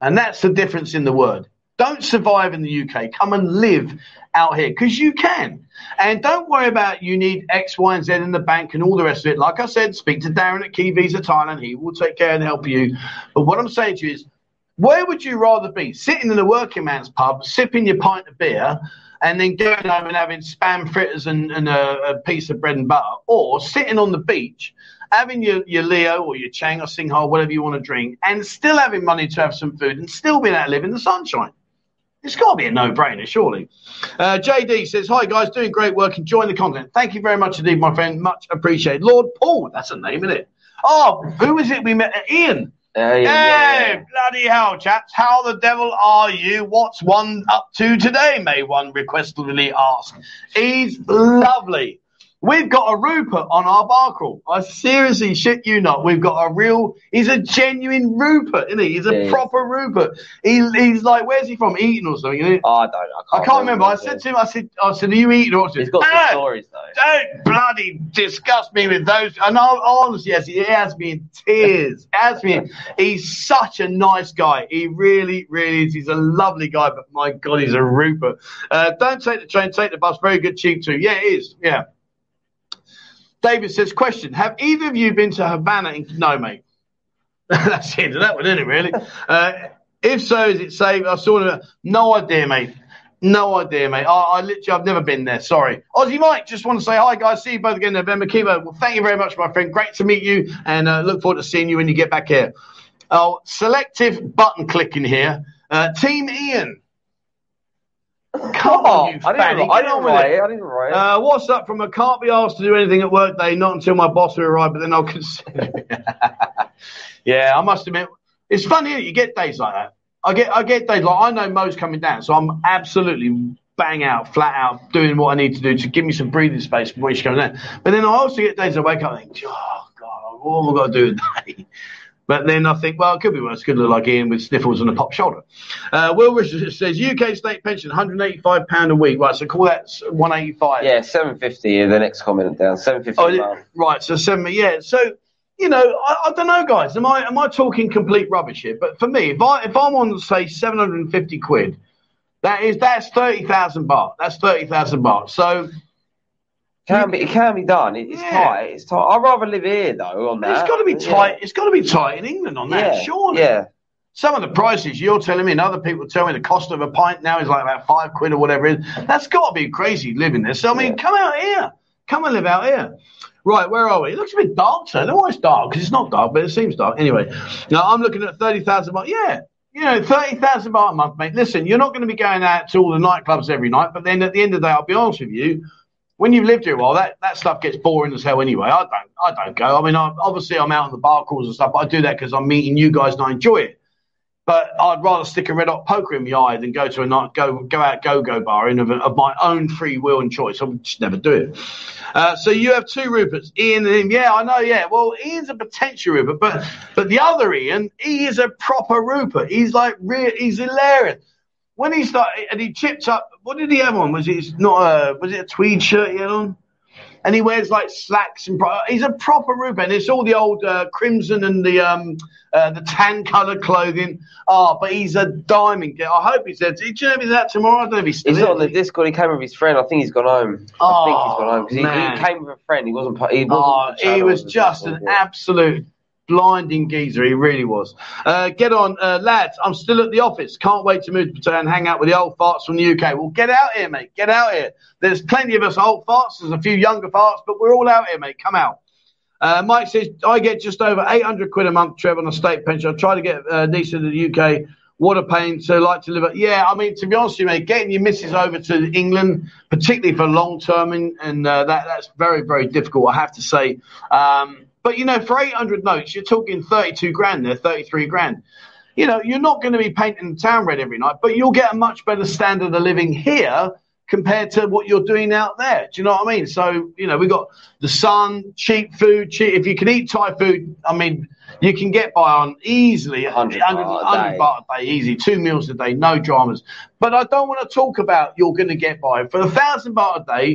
And that's the difference in the word. Don't survive in the U K. Come and live out here because you can. And don't worry about you need X, Y, and Z in the bank and all the rest of it. Like I said, speak to Darren at Key Visa Thailand. He will take care and help you. But what I'm saying to you is, where would you rather be? Sitting in a working man's pub, sipping your pint of beer, and then going home and having spam fritters and, and a, a piece of bread and butter, or sitting on the beach, having your, your Leo or your Chang or Singhai, whatever you want to drink, and still having money to have some food and still being out to live in the sunshine. It's got to be a no-brainer, surely. Uh, J D says, hi, guys, doing great work, enjoying the content. Thank you very much indeed, my friend. Much appreciated. Lord Paul, that's a name, isn't it? Oh, who is it we met? Ian. Uh, yeah, hey, yeah, yeah. Bloody hell, chaps. How the devil are you? What's one up to today, may one requestfully ask. He's lovely. We've got a Rupert on our bar crawl. I seriously shit you not. We've got a real, he's a genuine Rupert, isn't he? He's a yeah, proper Rupert. He, he's like, where's he from? Eton or something, isn't he? Oh, I don't I can't, I can't remember. I said to him, I said, I said, are you Eton or something? He's got ah, some stories, though. Don't bloody disgust me with those. And I, honestly, yes, he has me in tears. has me in, he's such a nice guy. He really, really is. He's a lovely guy, but my God, he's a Rupert. Uh, don't take the train, take the bus. Very good, cheap, too. Yeah, it is. Yeah. David says, question, have either of you been to Havana? In- no, mate. That's the end of that one, isn't it, really? Uh, if so, is it safe? I saw it. No idea, mate. No idea, mate. I, I literally, I've never been there. Sorry. Aussie Mike, just want to say hi, guys. See you both again in November. Kibo, well, thank you very much, my friend. Great to meet you, and uh, look forward to seeing you when you get back here. Oh, selective button clicking here. Uh, Team Ian. Come on, you fatty. I didn't write it. I didn't write it. Uh, what's up from I can't be asked to do anything at work day, not until my boss will arrive, but then I'll consider it. Yeah, I must admit, it's funny that you get days like that. I get I get days like I know Mo's coming down, so I'm absolutely bang out, flat out, doing what I need to do to give me some breathing space before she's coming down. But then I also get days I wake up and think, oh, God, what have I got to do today? But then I think, well, it could be worse. It could look like Ian with sniffles and a pop shoulder. Uh, Will Richard says, U K state pension, one hundred eighty-five pounds a week. Right, so call that one hundred eighty-five. Yeah, seven fifty. The next comment down, seven fifty. Oh, right, so seven. Yeah, so you know, I, I don't know, guys. Am I am I talking complete rubbish here? But for me, if I if I'm on say seven hundred fifty quid, that is that's thirty thousand baht. That's thirty thousand baht. So. Can be, it can be done. It, it's yeah. tight. It's tight. I'd rather live here though. On that, it's got to be tight. Yeah. It's got to be tight in England on that. Yeah. Surely. Yeah. Some of the prices you're telling me, and other people tell me, the cost of a pint now is like about five quid or whatever it is. That's got to be crazy living there. So I mean, yeah. come out here. Come and live out here. Right, where are we? It looks a bit dark, sir. I don't know why it's dark because it's not dark, but it seems dark anyway. Now I'm looking at thirty thousand baht. Yeah. You know, thirty thousand baht a month, mate. Listen, you're not going to be going out to all the nightclubs every night, but then at the end of the day, I'll be honest with you. When you've lived here a while, that, that stuff gets boring as hell anyway. I don't I don't go. I mean, I, obviously, I'm out on the bar calls and stuff, but I do that because I'm meeting you guys and I enjoy it. But I'd rather stick a red-hot poker in my eye than go to a night, go go out go-go bar in of, of my own free will and choice. I would just never do it. Uh, so you have two Ruperts, Ian and him. Yeah, I know, yeah. Well, Ian's a potential Rupert, but but the other Ian, he is a proper Rupert. He's like real, he's hilarious. When he started, and he chipped up, what did he have on? Was it not a, was it a tweed shirt he had on? And he wears like slacks and pro- he's a proper Rupert. And it's all the old uh, crimson and the um uh, the tan coloured clothing. Ah, oh, but he's a diamond. I hope he's there. Do you know if he's out tomorrow? I don't know if he's still He's not on the Discord. He came with his friend. I think he's gone home. Oh, I think he's gone home because he, he came with a friend. He wasn't. He wasn't. Oh, he was just an absolute. Blinding geezer, he really was. Uh, get on, uh, lads. I'm still at the office. Can't wait to move to Pattaya and hang out with the old farts from the U K. Well, get out here, mate. Get out here. There's plenty of us old farts. There's a few younger farts, but we're all out here, mate. Come out. Uh, Mike says, I get just over eight hundred quid a month, Trev, on a state pension. I try to get uh, Nisa to the U K. What a pain to like to live at. Yeah, I mean, to be honest with you, mate, getting your missus over to England, particularly for long term, and, and uh, that, that's very, very difficult, I have to say. Um, But, you know, for eight hundred notes, you're talking thirty-two grand there, thirty-three grand. You know, you're not going to be painting the town red every night, but you'll get a much better standard of living here compared to what you're doing out there. Do you know what I mean? So, you know, we've got the sun, cheap food, cheap. If you can eat Thai food, I mean, you can get by on easily one hundred baht a day, easy, two meals a day, no dramas. But I don't want to talk about you're going to get by. For one thousand baht a day,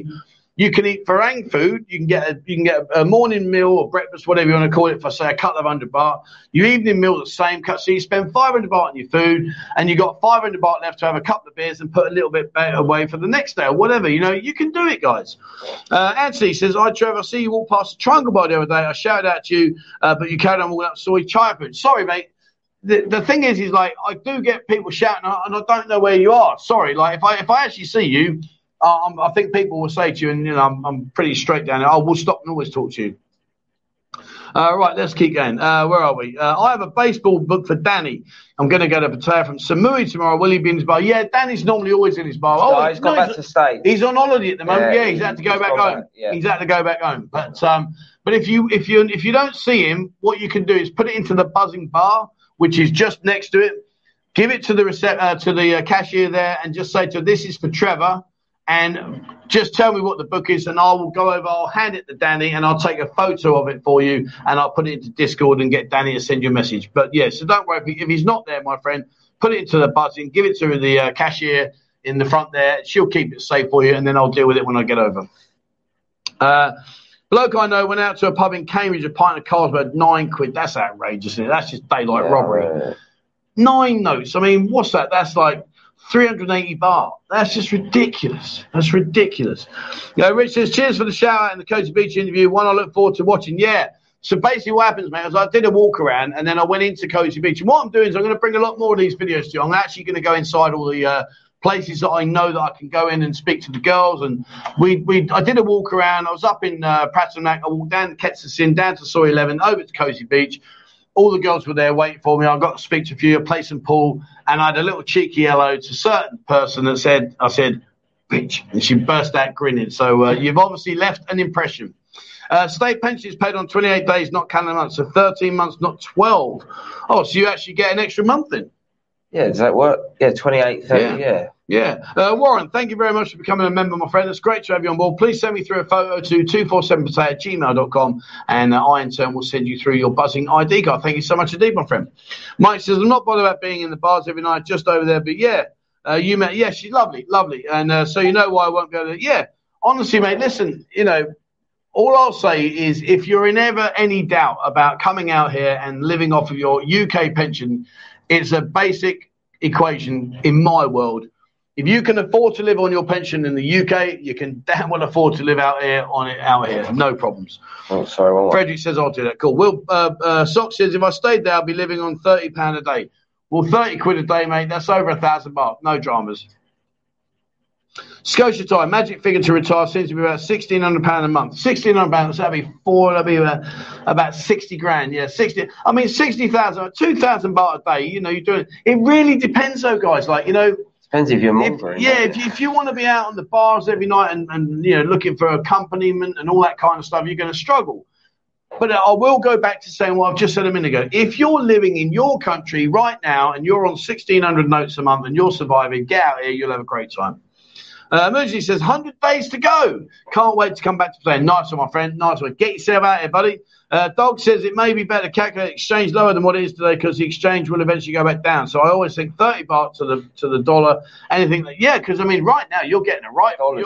you can eat farang food. You can get a, you can get a morning meal or breakfast, whatever you want to call it, for say a couple of hundred baht. Your evening meal the same cut. So you spend five hundred baht on your food, and you got five hundred baht left to have a couple of beers and put a little bit away for the next day or whatever. You know, you can do it, guys. Uh, Anthony says, "I Trevor, I see you walk past the triangle bar the other day. I shouted out to you, uh, but you carried on walking up soy chai food. Sorry, mate." The, the thing is, is like I do get people shouting, and I don't know where you are. Sorry, like if I if I actually see you. Um, I think people will say to you, and you know, I'm, I'm pretty straight down there, oh, we'll stop and always talk to you. Uh, right, let's keep going. Uh, where are we? Uh, I have a baseball book for Danny. I'm going to go to Pattaya from Samui tomorrow. Will he be in his bar? Yeah, Danny's normally always in his bar. Oh, no, he's no, gone he's, back to state. He's on holiday at the moment. Yeah, yeah he's, he's had to go back home. Back, yeah. He's had to go back home. But um, but if you if you if you don't see him, what you can do is put it into the buzzing bar, which is just next to it. Give it to the recept- uh, to the uh, cashier there, and just say to him, this is for Trevor. And just tell me what the book is, and I will go over, I'll hand it to Danny, and I'll take a photo of it for you, and I'll put it into Discord and get Danny to send you a message. But, yeah, so don't worry. If, he, if he's not there, my friend, put it into the buzzing, give it to the uh, cashier in the front there. She'll keep it safe for you, and then I'll deal with it when I get over. Uh, bloke I know went out to a pub in Cambridge, a pint of Carlsberg, nine quid. That's outrageous, isn't it? That's just daylight yeah. robbery. Nine notes. I mean, what's that? That's like... three hundred eighty baht. That's just ridiculous. That's ridiculous. You know, Rich says, cheers for the shout-out and the Coach Beach interview. One I look forward to watching. Yeah. So basically what happens, mate, is I did a walk around and then I went into Cozy Beach. And what I'm doing is I'm going to bring a lot more of these videos to you. I'm actually going to go inside all the uh, places that I know that I can go in and speak to the girls. And we, we I did a walk around. I was up in uh, Pratanac. I walked down to Ketsusin, down to Soy eleven, over to Cozy Beach. All the girls were there waiting for me. I got to speak to a few, play some pool. And I had a little cheeky hello to a certain person that said, I said, bitch. And she burst out grinning. So uh, you've obviously left an impression. Uh, state pension is paid on twenty-eight days, not calendar months, so thirteen months, not twelve. Oh, so you actually get an extra month then? Yeah, does that work? Yeah, twenty-eight, thirty, yeah. Yeah. yeah. Uh, Warren, thank you very much for becoming a member, my friend. It's great to have you on board. Please send me through a photo to two four seven potato at gmail dot com, and uh, I, in turn, will send you through your buzzing I D card. Thank you so much indeed, my friend. Mike says, I'm not bothered about being in the bars every night, just over there, but yeah, uh, you met, yeah, she's lovely, lovely, and uh, so you know why I won't go there. Yeah, honestly, mate, listen, you know, all I'll say is if you're in ever any doubt about coming out here and living off of your U K pension, it's a basic equation in my world. If you can afford to live on your pension in the U K, you can damn well afford to live out here on it out here. No problems. Oh, sorry. Well, Frederick says, I'll do that. Cool. Will uh, uh, Sock says, if I stayed there, I'd be living on thirty pounds a day. Well, thirty quid a day, mate. That's over a thousand baht. No dramas. Scotia Time, magic figure to retire seems to be about sixteen hundred pounds a month. sixteen hundred pounds, so that'd be four, that'd be about, about sixty grand. Yeah, sixty. I mean, sixty thousand, two thousand baht a day, you know, you're doing it. Really depends, though, guys. Like, you know, depends if you're motoring. Yeah, if you, if you want to be out on the bars every night and, and, you know, looking for accompaniment and all that kind of stuff, you're going to struggle. But I will go back to saying what I've just said a minute ago. If you're living in your country right now and you're on sixteen hundred notes a month and you're surviving, get out here, you'll have a great time. Uh, Emergency says, one hundred days to go. Can't wait to come back to playing. Nice one, my friend. Nice one. Get yourself out here, buddy. Uh, Dog says it may be better to calculate exchange lower than what it is today because the exchange will eventually go back down. So I always think thirty baht to the to the dollar. Anything that, yeah, because, I mean, right now you're getting a right. Dollars,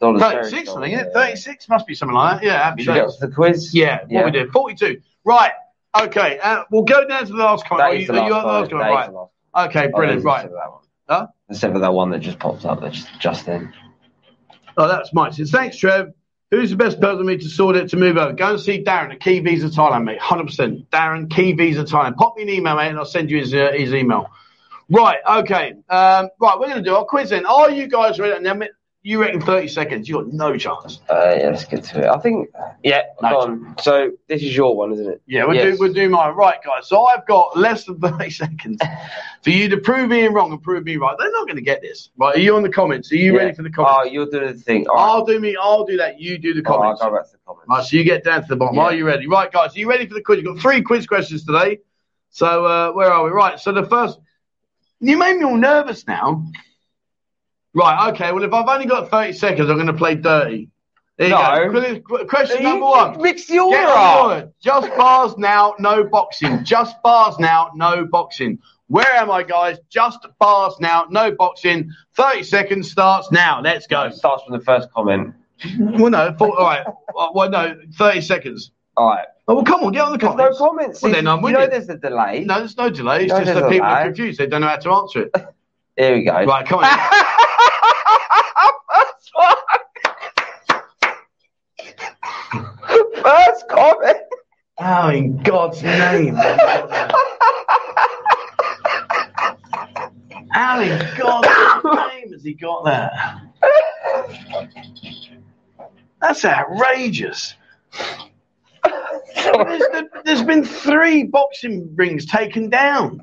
dollars thirty-six, dollars, I think. Yeah. thirty-six must be something like that. Yeah, should we go to the quiz? Yeah, yeah. What we do. forty-two. Right. Okay. Uh, we'll go down to the last comment. Are you, are you at the last comment? Right. Last. Okay, brilliant. Oh, right. Huh? Except for that one that just popped up that's just in. Oh, that's Mike. Says, thanks, Trev. Who's the best person for me to sort it to move over? Go and see Darren at Key Visa Thailand, mate. one hundred percent. Darren, Key Visa Thailand. Pop me an email, mate, and I'll send you his, uh, his email. Right, okay. Um, right, we're going to do our quiz then. Are you guys ready? And then you reckon thirty seconds. You've got no chance. Uh, yeah, let's get to it. I think, yeah, no on. So this is your one, isn't it? Yeah, we'll, yes. do, we'll do mine. Right, guys, so I've got less than thirty seconds for you to prove me wrong and prove me right. They're not going to get this. Right, are you on the comments? Are you yeah. ready for the comments? Oh, you'll do the thing. All I'll right. do me. I'll do that. You do the comments. Oh, I'll go back to the comments. Right, so you get down to the bottom. Yeah. Are you ready? Right, guys, are you ready for the quiz? You've got three quiz questions today. So uh, where are we? Right, so the first – you made me all nervous now. Right, okay, well, if I've only got thirty seconds, I'm going to play dirty. There you no. go. Question number one. Mix the order up. Just bars now, no boxing. Just bars now, no boxing. Where am I, guys? Just bars now, no boxing. thirty seconds starts now. Let's go. It starts from the first comment. Well, no, for, all right. Well, no, thirty seconds. All right. Oh, well, come on, get on the comments. There's no comments. Well, then I'm with you. You know there's a delay. No, there's no delay. It's no, just that people are confused. They don't know how to answer it. Here we go. Right, come on. First comment. Oh, in God's name. How in God's name has he got that? That's outrageous. There's, there's been three boxing rings taken down.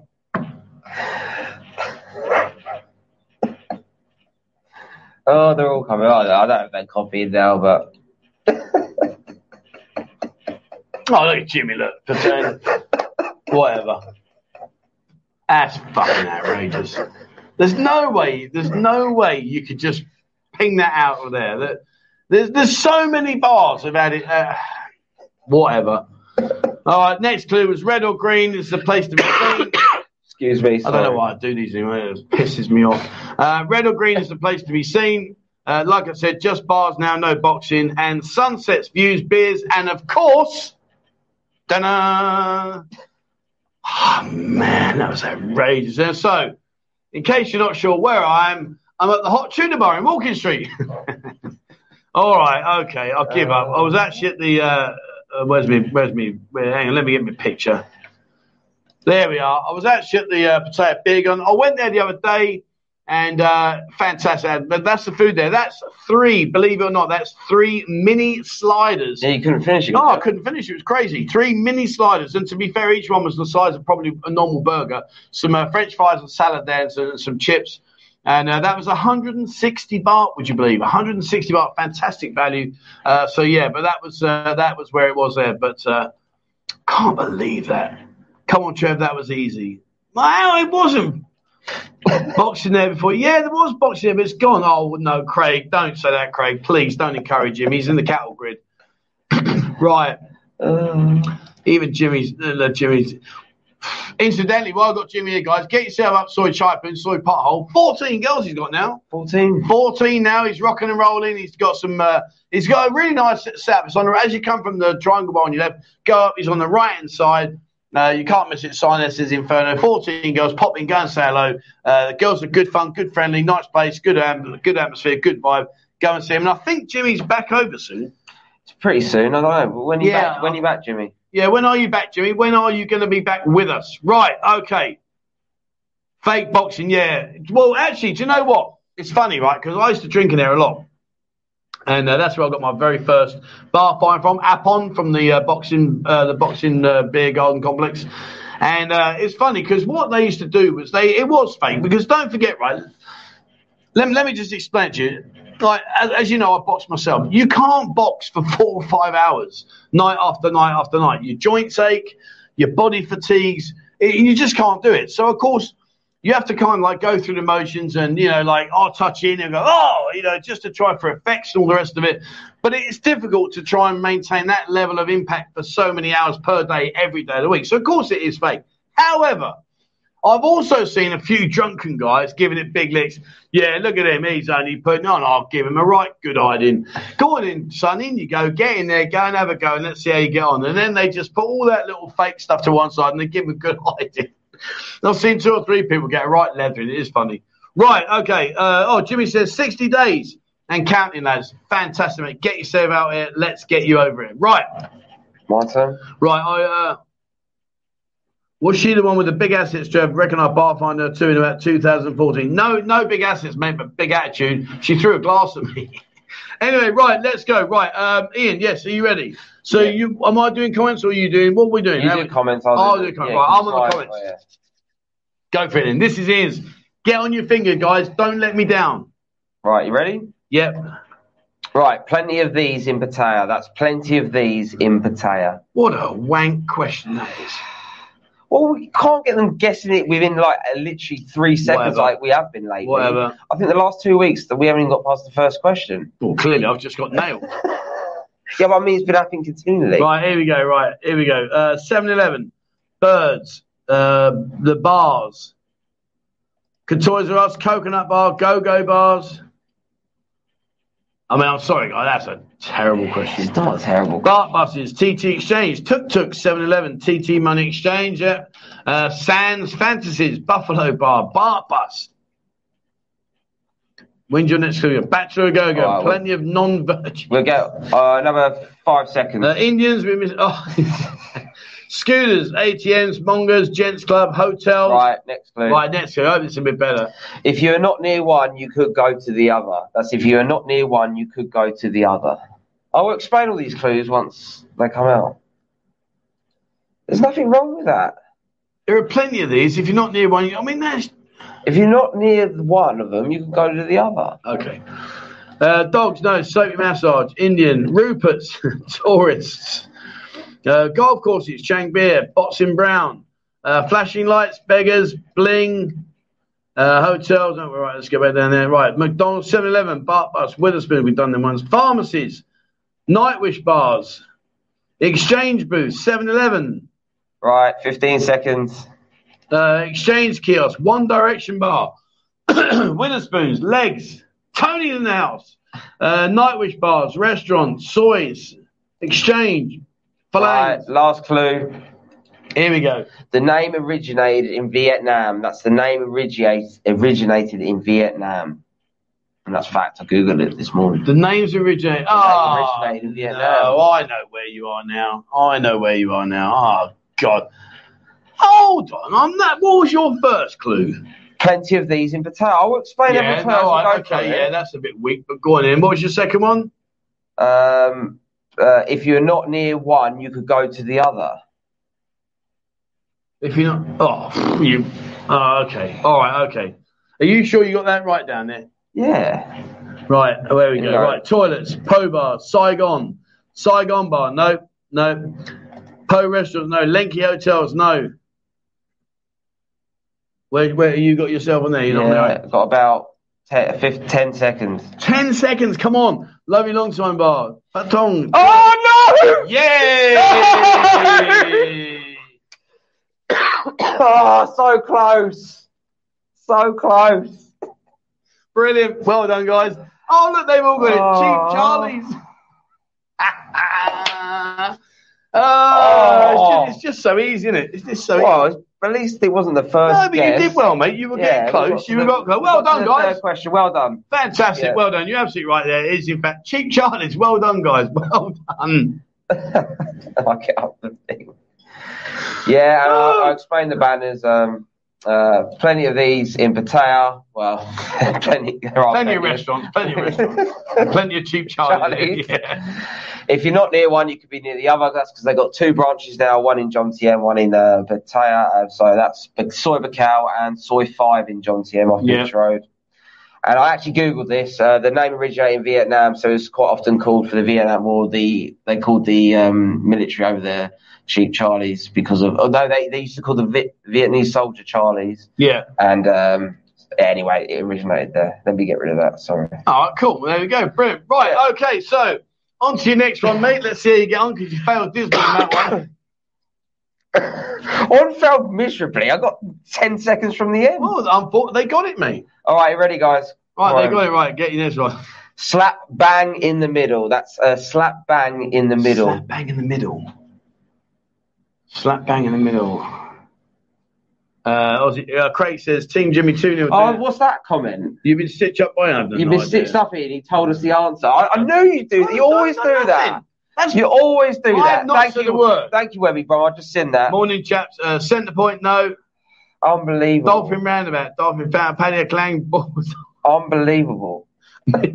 Oh, they're all coming. I don't know if they're copied now, but... Oh, look at Jimmy, look. Whatever. That's fucking outrageous. There's no way, there's no way you could just ping that out of there. There's, there's so many bars about it. Uh, whatever. All right, next clue was red or green. It's the place to be green. Excuse me, sorry. I don't know why I do these anymore. It pisses me off. Uh, red or green is the place to be seen. Uh, like I said, just bars now, no boxing. And sunsets, views, beers, and of course... Ta-da. Oh, man, that was outrageous. And so, In case you're not sure where I am, I'm at the Hot Tuna Bar in Walking Street. All right, okay, I'll give up. I was actually at the, uh, uh, where's me, where's me, hang on, let me get my picture. There we are. I was actually at the uh, Potato Big. I went there the other day, and uh, fantastic. But that's the food there. That's three, believe it or not, that's three mini sliders. Yeah, you couldn't finish it. No, I couldn't finish it. It was crazy. Three mini sliders. And to be fair, each one was the size of probably a normal burger. Some uh, French fries and salad there, and some, some chips. And uh, that was one hundred sixty baht, would you believe? one hundred sixty baht, fantastic value. Uh, so, yeah, but that was uh, that was where it was there. But uh, can't believe that. Come on, Trev, that was easy. Well, it wasn't. Boxing there before. Yeah, there was boxing there, but it's gone. Oh, no, Craig, don't say that, Craig. Please don't encourage him. He's in the cattle grid. Right. Um. Even Jimmy's. Uh, Jimmy's. Incidentally, while I've got Jimmy here, guys, get yourself up Soy Chaipoon, Soy Pothole. fourteen girls he's got now. fourteen. fourteen now. He's rocking and rolling. He's got some. Uh, he's got a really nice setup. It's on, as you come from the triangle bar on your left, go up. He's on the right-hand side. No, you can't miss it. Sign there says Inferno. fourteen girls. Pop in, go and say hello. Uh, the girls are good fun, good friendly, nice place, good amb- good atmosphere, good vibe. Go and see him. And I think Jimmy's back over soon. It's pretty soon. I don't know. When are you, yeah, back? When are you back, Jimmy? Yeah, when are you back, Jimmy? When are you going to be back with us? Right, okay. Fake boxing, yeah. Well, actually, do you know what? It's funny, right, because I used to drink in there a lot. And uh, that's where I got my very first bar fine from, Apon, from the uh, boxing uh, the boxing uh, beer garden complex. And uh, it's funny because what they used to do was they it was fake because don't forget, right? Let me, let me just explain to you. Like as, as you know, I box myself. You can't box for four or five hours, night after night after night. Your joints ache, your body fatigues. It, you just can't do it. So of course. You have to kind of like go through the motions and, you know, like, I'll touch in and go, oh, you know, just to try for effects and all the rest of it. But it's difficult to try and maintain that level of impact for so many hours per day, every day of the week. So, of course, it is fake. However, I've also seen a few drunken guys giving it big licks. Yeah, look at him. He's only putting on. I'll give him a right good hiding. Go on in, son. In you go. Get in there. Go and have a go. And let's see how you get on. And then they just put all that little fake stuff to one side and they give him a good hiding. I've seen two or three people get right leathering. It is funny. Right, okay. Uh, oh, Jimmy says sixty days and counting, lads. Fantastic, mate. Get yourself out here. Let's get you over it. Right. My turn. Right. I, uh, was she the one with the big assets, Trev? Reckon I barfind her too in about two thousand fourteen. No, no big assets, mate, but big attitude. She threw a glass at me. Anyway, right, let's go. Right, um, Ian, yes, are you ready? So yeah. you, am I doing comments or are you doing, what are we doing? You do comments. I'll, I'll do comments. Yeah, right, I'm on the comments. Oh, yeah. Go for it then. This is Ian's. Get on your finger, guys. Don't let me down. Right, you ready? Yep. Right, plenty of these in Pattaya. That's plenty of these in Pattaya. What a wank question that is. Well, we can't get them guessing it within, like, literally three seconds Whatever. Like we have been lately. Whatever. I think the last two weeks that we haven't even got past the first question. Well, clearly I've just got nailed. Yeah, but I mean, it's been happening continually. Right, here we go, right, here we go. Uh, seven eleven, Birds, uh, the bars, Toys R Us, Coconut Bar, Go-Go Bars. I mean, I'm sorry, guys, that's a terrible question. It's not a terrible question. Dart buses, T T Exchange, Tuk-Tuk, seven eleven, T T Money Exchange, yeah. uh, Sands, Fantasies, Buffalo Bar, Bart Bus. When's your next career? Bachelor Go-Go, right, plenty we'll, of non-virgin. We'll go uh, another five seconds. Uh, Indians, we miss. Oh. Scooters, A T Ms, Mongers, Gents Club, Hotels. Right, next clue. Right, next clue. I hope it's a bit better. If you're not near one, you could go to the other. That's if you're not near one, you could go to the other. I will explain all these clues once they come out. There's nothing wrong with that. There are plenty of these. If you're not near one, you, I mean, there's... If you're not near one of them, you can go to the other. Okay. Uh, dogs, no. Soapy Massage, Indian, Rupert's, Tourists. Uh, golf courses, Chang Beer, Boxing Brown, uh, Flashing Lights, Beggars, Bling, uh, Hotels. Oh, right, let's go back down there. Right, McDonald's, seven eleven, Bart Bus, Witherspoon, we've done them once. Pharmacies, Nightwish Bars, Exchange Booth, seven eleven. Right, fifteen seconds. Uh, Exchange Kiosk, One Direction Bar, Witherspoon's, Legs, Tony in the House, uh, Nightwish Bars, Restaurant, Soys, Exchange, Right, last clue. Here we go. The name originated in Vietnam. That's the name originates, originated in Vietnam. And that's fact. I Googled it this morning. The names originate. Oh, name originated in Vietnam. No, I know where you are now. I know where you are now. Oh, God. Hold on. I'm not, what was your first clue? Plenty of these in potato. I'll explain yeah, every person. No, right, okay, yeah, that's a bit weak, but go on in. What was your second one? Um, uh, if you're not near one, you could go to the other. If you're not... Oh, you... Oh, okay. All right, okay. Are you sure you got that right down there? Yeah. Right, there we go. Right, right. Toilets, Po Bar, Saigon. Saigon Bar, no, no. Po Restaurants, no. Lenky Hotels, no. Where, where you got yourself on there? You're yeah, not there. Right? Got about ten, fifteen, ten seconds. Ten secongs, come on. Lovely Long Time Bar. Patong. Oh, no! Yeah! Oh, so close. So close. Brilliant. Well done, guys. Oh, look, they've all got it. Oh. Cheap Charlie's. oh, oh. It's, just, it's just so easy, isn't it? It's just so well, easy. At least it wasn't the first. No, but guess. You did well, mate. You were yeah, getting close. We you were got close. Well done, guys. Third question. Well done. Fantastic. Yeah. Well done. You're absolutely right there. It is, in fact, Cheap Charlie's. Well done, guys. Well done. I get up the thing. Yeah, and oh. I, I explained the banners. Um, uh, plenty of these in Pattaya. Well, plenty. There are plenty of restaurants. Plenty of restaurants. Plenty of Cheap Charlie's. Yeah. If you're not near one, you could be near the other. That's because they've got two branches now, one in John T M, one in uh, Pattaya. So that's Soy Bacow and Soy five in John T M off Beach yeah. Road. And I actually Googled this. Uh, the name originated in Vietnam, so it's quite often called for the Vietnam War. The They called the um, military over there Cheap Charlie's because of... Although they, they used to call the Vi- Vietnamese soldier Charlie's. Yeah. And um, anyway, it originated there. Let me get rid of that, sorry. Oh, cool. There we go. Brilliant. Right, okay, so... On to your next one, mate. Let's see how you get on, because you failed dismally on that one. I failed miserably. I got ten seconds from the end. Well, they got it, mate. All right, you ready, guys? Right, right, they got it right. Get your next one. Slap bang in the middle. That's uh, slap bang in the middle. Slap bang in the middle. Slap bang in the middle. Uh, Aussie, uh Craig says, Team Jimmy two nil. Oh, what's that comment? You've been stitched up by him. You've been idea. stitched up here, and he told us the answer. I, I know you do. You always do that. You always do that. Thank you, word. Thank you, Webby, bro. I just send that. Morning, chaps. Uh, Centre point, no. Unbelievable. Dolphin roundabout. Dolphin found. Paddy Clang balls. Unbelievable. Why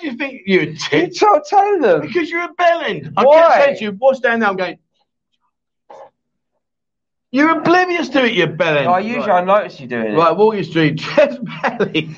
do you think you're a tit? I tell them. Because you're a bellend. I can't say to you, what's down there? I'm going... You're oblivious to it, you bellend. I usually right. I notice you doing it. Right, Walker Street, Jess Belly.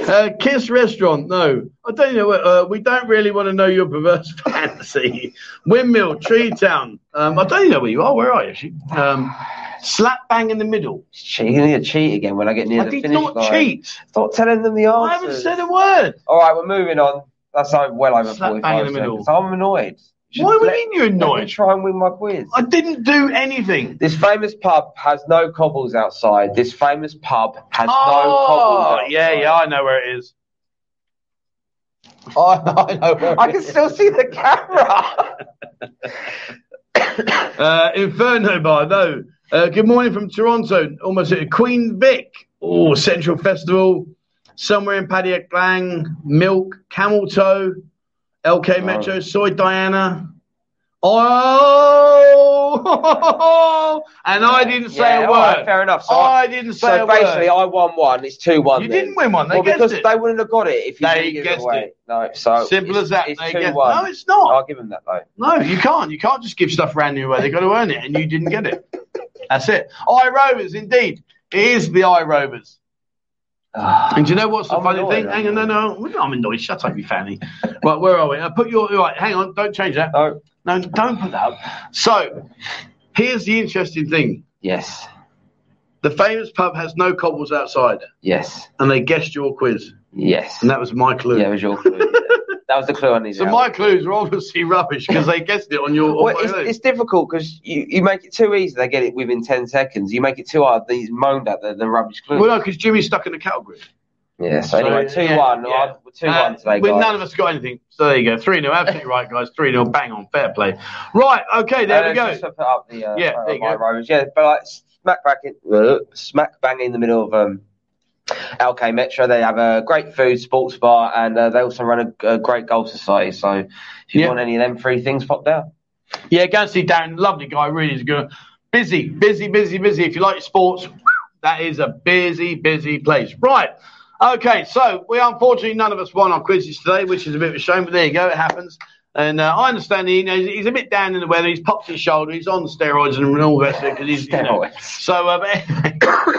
uh, Kiss Restaurant, no. I don't know. Uh, we don't really want to know your perverse fantasy. Windmill, Tree Town. Um, I don't know where you are. Where are you? Um, slap bang in the middle. You're going to cheat again when I get near I the finish line. I did not cheat. Stop telling them the answer. I haven't said a word. All right, we're moving on. That's well over slap forty-five bang in the middle. So I'm annoyed. Why would you you're annoyed? Let me try and win my quiz. I didn't do anything. This famous pub has no cobbles outside. This famous pub has oh, no cobbles. Yeah, outside. yeah, I know where it is. Oh, I know where it I is. I can still see the camera. uh, Inferno Bar, no. Uh, good morning from Toronto. Almost at Queen Vic. Oh, Central Festival. Somewhere in Paddy Clang. Milk. Camel Toe. L K Metro, oh. Soy Diana. Oh! And I didn't say yeah, a word. Right, fair enough. So I, I didn't say so a word. So basically, I won one. It's two one. You then. didn't win one. They well, guessed because it. They wouldn't have got it if you they didn't give it away. It. No, so simple as that. It's they two one. It. No, it's not. I'll give them that, though. No, you can't. You can't just give stuff randomly away. They've got to earn it, and you didn't get it. That's it. iRovers, indeed. It is the iRovers. And do you know what's the I'm funny annoyed, thing? Hang on, no, no, I'm annoyed. Shut up, you fanny. Right, where are we? I put your right. Hang on, don't change that. No, no, don't put that up. So, here's the interesting thing. Yes. The famous pub has no cobbles outside. Yes. And they guessed your quiz. Yes. And that was my clue. Yeah, it was your clue. Yeah. That was the clue I needed. So my clues were obviously rubbish because they guessed it on your. On well, it's, it's difficult because you, you make it too easy, they get it within ten seconds. You make it too hard, they moaned at the, the rubbish clue. Well, no, because Jimmy's stuck in the category. Yeah, so, so anyway, two one. Yeah, one, yeah. two one uh, today, guys. None of us got anything. So there you go. three nil. Absolutely right, guys. three nil. Bang on. Fair play. Right. Okay, there uh, we go. Just to put up the uh, yeah, there you go. Rose. Yeah, but like, smack, back in, uh, smack bang in the middle of um, L K Metro. They have a great food, sports bar, and uh, they also run a, a great golf society. So if you yeah. want any of them free things, pop down. Yeah, go and see Darren. Lovely guy. Really is good. Busy, busy, busy, busy. If you like sports, that is a busy, busy place. Right. Okay, so we unfortunately none of us won our quizzes today, which is a bit of a shame, but there you go, it happens. And uh, I understand he, you know, he's a bit down in the weather, he's popped his shoulder, he's on steroids and all the rest of it because he's steroids. You know, so um,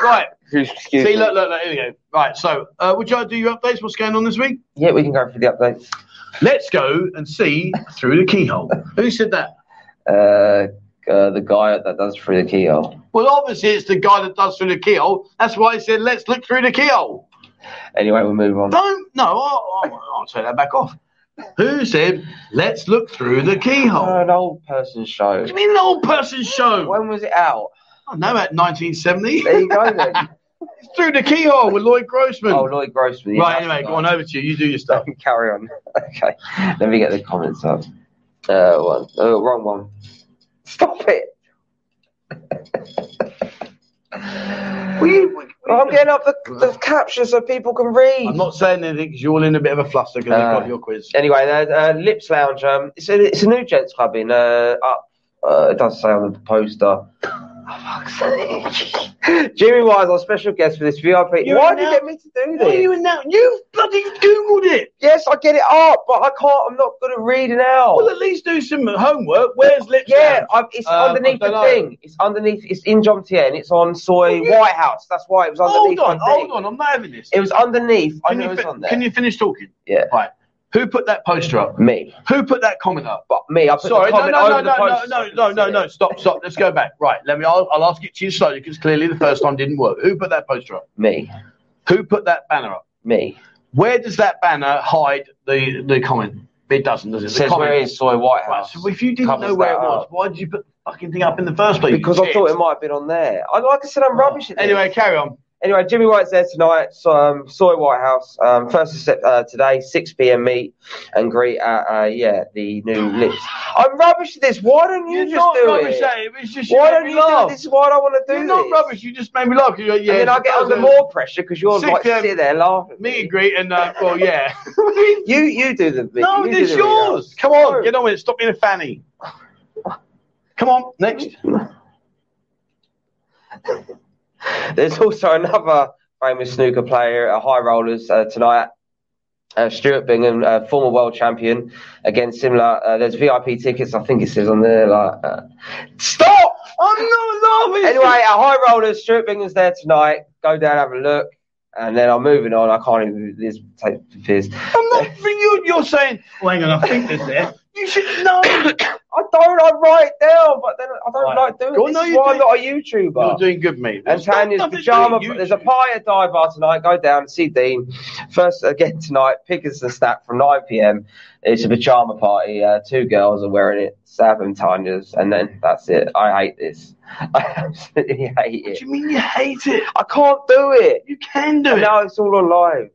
right. Excuse See, me. look, look, look, here we go. Right, so uh, would you like to do your updates? What's going on this week? Yeah, we can go through the updates. Let's go and see Through the Keyhole. Who said that? Uh, uh, the guy that does Through the Keyhole. Well, obviously it's the guy that does Through the Keyhole. That's why he said, let's look through the keyhole. Anyway, we'll move on. Don't, no, I'll, I'll, I'll take that back off. Who said, let's look through the keyhole? Oh, an old person show. What do you mean an old person show? When was it out? I know, at nineteen seventy. There you go, then. It's Through the Keyhole with Lloyd Grossman. Oh, Lloyd Grossman. Right, anyway, go on, over to you. You do your stuff. Carry on. Okay, let me get the comments up. Uh, one. Oh, wrong one. Stop it. we, we, I'm getting up the, the caption so people can read. I'm not saying anything because you're all in a bit of a fluster because uh, you've got your quiz. Anyway, uh, uh, Lips Lounge, um, it's, a, it's a new gents club in uh, up. Uh, it does say on the poster. Oh, fuck's sake. Jimmy Wise, our special guest for this V I P. You're Why did you get me to do this? Why are you in now? You've bloody Googled it. Yes, I get it up, but I can't. I'm not good at reading out. Well, at least do some homework. Where's Lips Yeah, I've, it's um, underneath the know. thing. It's underneath. It's in John Tien. It's on Soy well, yeah. White House. That's why it was underneath. Hold on, hold on. I'm not having this. It was underneath. Can I knew it was fi- on there. Can you finish talking? Yeah. Right. Who put that poster up? Me. Who put that comment up? But me. I put Sorry, the comment no, no, over no, the poster. No, no, no, no, no, no. Stop, stop. Let's go back. Right. Let me. I'll, I'll ask it to you slowly because clearly the first time didn't work. Who put that poster up? Me. Who put that banner up? Me. Where does that banner hide the, the comment? It doesn't, does it? It says where is Soy White House. Right, so if you didn't know where it was, up. why did you put the fucking thing up in the first place? Because I thought it might have been on there. I, like I said, I'm rubbish at this. Anyway, carry on. Anyway, Jimmy White's there tonight. So, um, Soy White House. Um, first of uh, today, six p.m. meet and greet at uh, yeah the new Lips. I'm rubbish at this. Why don't you You're just not do rubbish it? At it. It's just why don't you laugh? do it? This is why I want to do You're this. You're not rubbish. You just made me laugh. You're, yeah, and then I get under more pressure because you're like sitting there laughing. Meet and greet and uh, well, yeah. you you do the meet. No, it's yours. Meet. Come on, get on with it. Stop being a fanny. Come on, next. There's also another famous snooker player at High Rollers uh, tonight, uh, Stuart Bingham, uh, former world champion. Again, similar. Uh, there's V I P tickets. I think it says on there. Like, uh, stop! I'm not laughing. Anyway, at High Rollers, Stuart Bingham's there tonight. Go down, have a look, and then I'm moving on. I can't even this take the piss. I'm not. you, you're saying. Well, hang on. I think there's there. You should know. I don't. I write it down, but then I don't right. like doing it. This is why I'm not a YouTuber. You're doing good, mate. There's and Tanya's pajama. There's a pie at dive bar tonight. Go down, see Dean. First again tonight. Pickers and Snap from nine p.m. It's a pajama party. Uh, two girls are wearing it. Sab and Tanya's, and then that's it. I hate this. I absolutely hate it. What do you mean you hate it? I can't do it. You can do and it. No, it's all on live.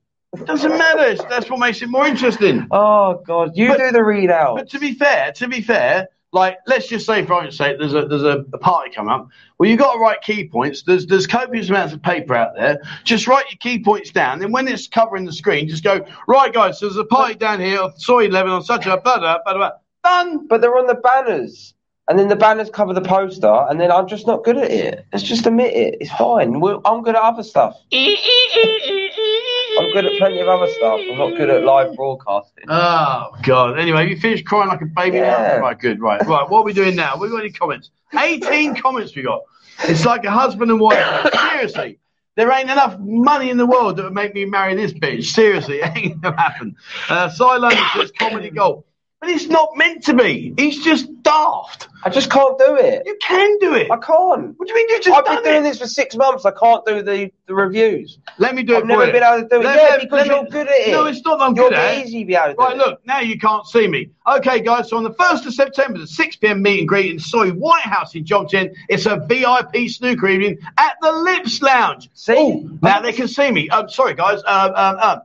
Doesn't matter. That's what makes it more interesting. Oh God, you but, do the readout. But to be fair, to be fair, like let's just say for argument's sake, there's a there's a, a party coming up. Well, you've got to write key points. There's there's copious amounts of paper out there. Just write your key points down. Then when it's covering the screen, just go right, guys. So there's a party down here. I saw eleven on such a blah blah blah. Done. But they're on the banners. And then the banners cover the poster, and then I'm just not good at it. Let's just admit it. It's fine. We're, I'm good at other stuff. I'm good at plenty of other stuff. I'm not good at live broadcasting. Oh, God. Anyway, have you finished crying like a baby yeah. now? Right, good. Right. Right. What are we doing now? We've got any comments. eighteen comments we got. It's like a husband and wife. Seriously. There ain't enough money in the world that would make me marry this bitch. Seriously. It ain't going to happen. Uh, Silence says comedy gold. But it's not meant to be. He's just daft. I just can't do it. You can do it. I can't. What do you mean you just I've done been doing it? This for six months. I can't do the, the reviews. Let me do I've it I've never been able to do let it. Me, yeah, let, because let you're me, good at it. No, it's not that I'm you're good at it. You're easy to be able to do right, it. Right, look, now you can't see me. Okay, guys, so on the first of September, the six p.m. meet and greet in Soy White House in Jompton. It's a V I P snooker evening at the Lips Lounge. See? Ooh, now they can see me. Um, sorry, guys. Um, um, um.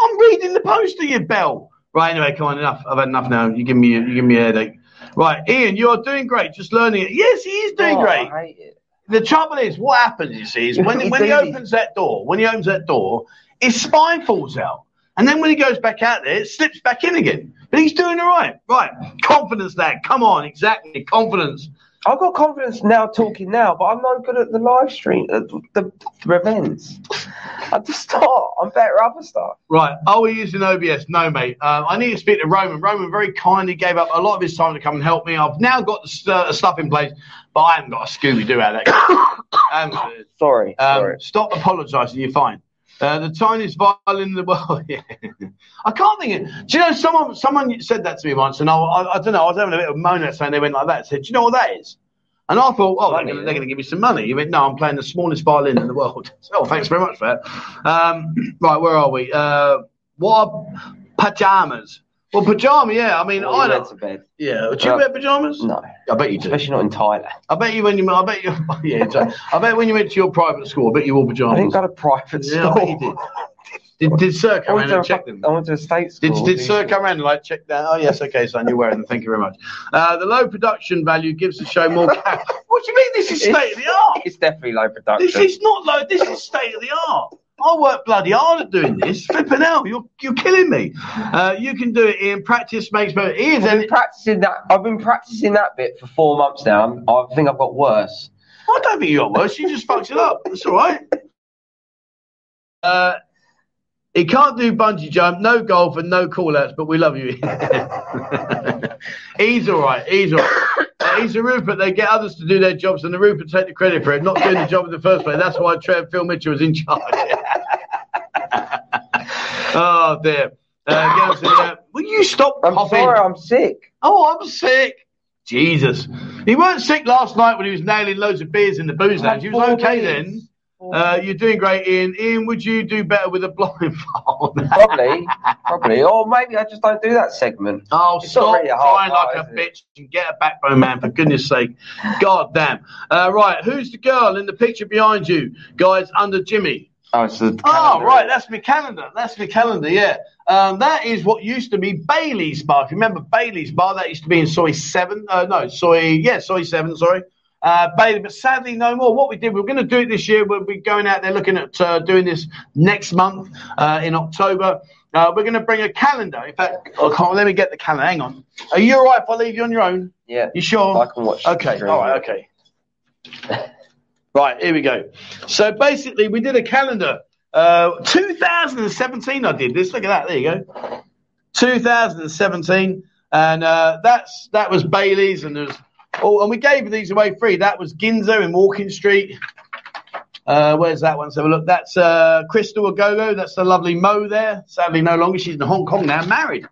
I'm reading the poster, you bell. Right, anyway, come on, enough. I've had enough now. You give me a, you give me a headache. Right, Ian, you are doing great. Just learning it. Yes, he is doing oh, great. I hate it. The trouble is, what happens, you see, is when, he, when he opens that door, when he opens that door, his spine falls out. And then when he goes back out there, it slips back in again. But he's doing all right. Right, confidence, lad. Come on, exactly, confidence. I've got confidence now talking now, but I'm not good at the live stream, uh, the, the events. I just start. I'm better at other stuff. Right. Oh, he is in O B S. No, mate. Uh, I need to speak to Roman. Roman very kindly gave up a lot of his time to come and help me. I've now got the uh, stuff in place, but I haven't got a Scooby-Doo out of that. um, sorry, um, sorry. Stop apologising. You're fine. Uh, the tiniest violin in the world. Yeah. I can't think of. Do you know, someone someone said that to me once, and I, I, I don't know, I was having a bit of a moan at saying they went like that. I said, do you know what that is? And I thought, oh, they're going to give me some money. He went, no, I'm playing the smallest violin in the world. So, oh, thanks very much for that. Um, right, where are we? Uh, what are pajamas? Well, pajama, yeah. I mean, well, I don't. To bed. Yeah, do you uh, wear pajamas? No, I bet you do. Especially not in Thailand. I bet you when you, I bet you, yeah, exactly. I bet when you went to your private school, I bet you wore pajamas. I didn't go to private school. Yeah, I bet you did. Did, did Sir come around and check them? I went to a state school. Did, did Sir come around and like check that? Oh yes, okay, son, you're wearing them. Thank you very much. Uh, the low production value gives the show more. Ca- what do you mean? This is it's, state of the art. It's definitely low production. This is not low. This is state of the art. I work bloody hard at doing this. Flipping hell, you're you're killing me. Uh, you can do it, Ian. Practice makes better. Ian's I've been practicing that. I've been practicing that bit for four months now. I'm, I think I've got worse. I don't think you got worse. You just fucked it up. That's all right. Uh, he can't do bungee jump, no golf, and no call-outs. But we love you. He's all right. He's all right. He's a Rupert. They get others to do their jobs, and the Rupert take the credit for it, not doing the job in the first place. That's why Trev Phil Mitchell was in charge. Oh dear! Uh, uh, will you stop? I'm coughing? Sorry, I'm sick. Oh, I'm sick. Jesus! He weren't sick last night when he was nailing loads of beers in the booze lounge. He was okay then. Uh, you're doing great, Ian. Ian, would you do better with a blindfold? probably, probably. Or maybe I just don't do that segment. Oh, it's stop really crying part, like a bitch and get a backbone, man, for goodness sake. God damn. Uh, right, who's the girl in the picture behind you? Guys, under Jimmy. Oh, it's the oh, right, that's my calendar. That's my calendar, yeah. Um, that is what used to be Bailey's Bar. Remember Bailey's Bar? That used to be in Soy seven. Uh, no, Soy, yeah, Soy seven, sorry. Uh, Bailey, but sadly no more. What we did, we were going to do it this year. We'll be going out there looking at uh, doing this next month uh, in October. Uh, we're going to bring a calendar. In fact, oh, can't, let me get the calendar. Hang on. Are you all right if I leave you on your own? Yeah. You sure? I can watch. Okay. All right. Okay. Right. Here we go. So basically, we did a calendar. Uh, two thousand seventeen, I did this. Look at that. There you go. two thousand seventeen, and uh, that's that was Bailey's, and there's. Oh, and we gave these away free. That was Ginza in Walking Street. Uh, where's that one? So look, that's uh, Crystal Agogo. That's the lovely Mo there. Sadly, no longer. She's in Hong Kong now, married.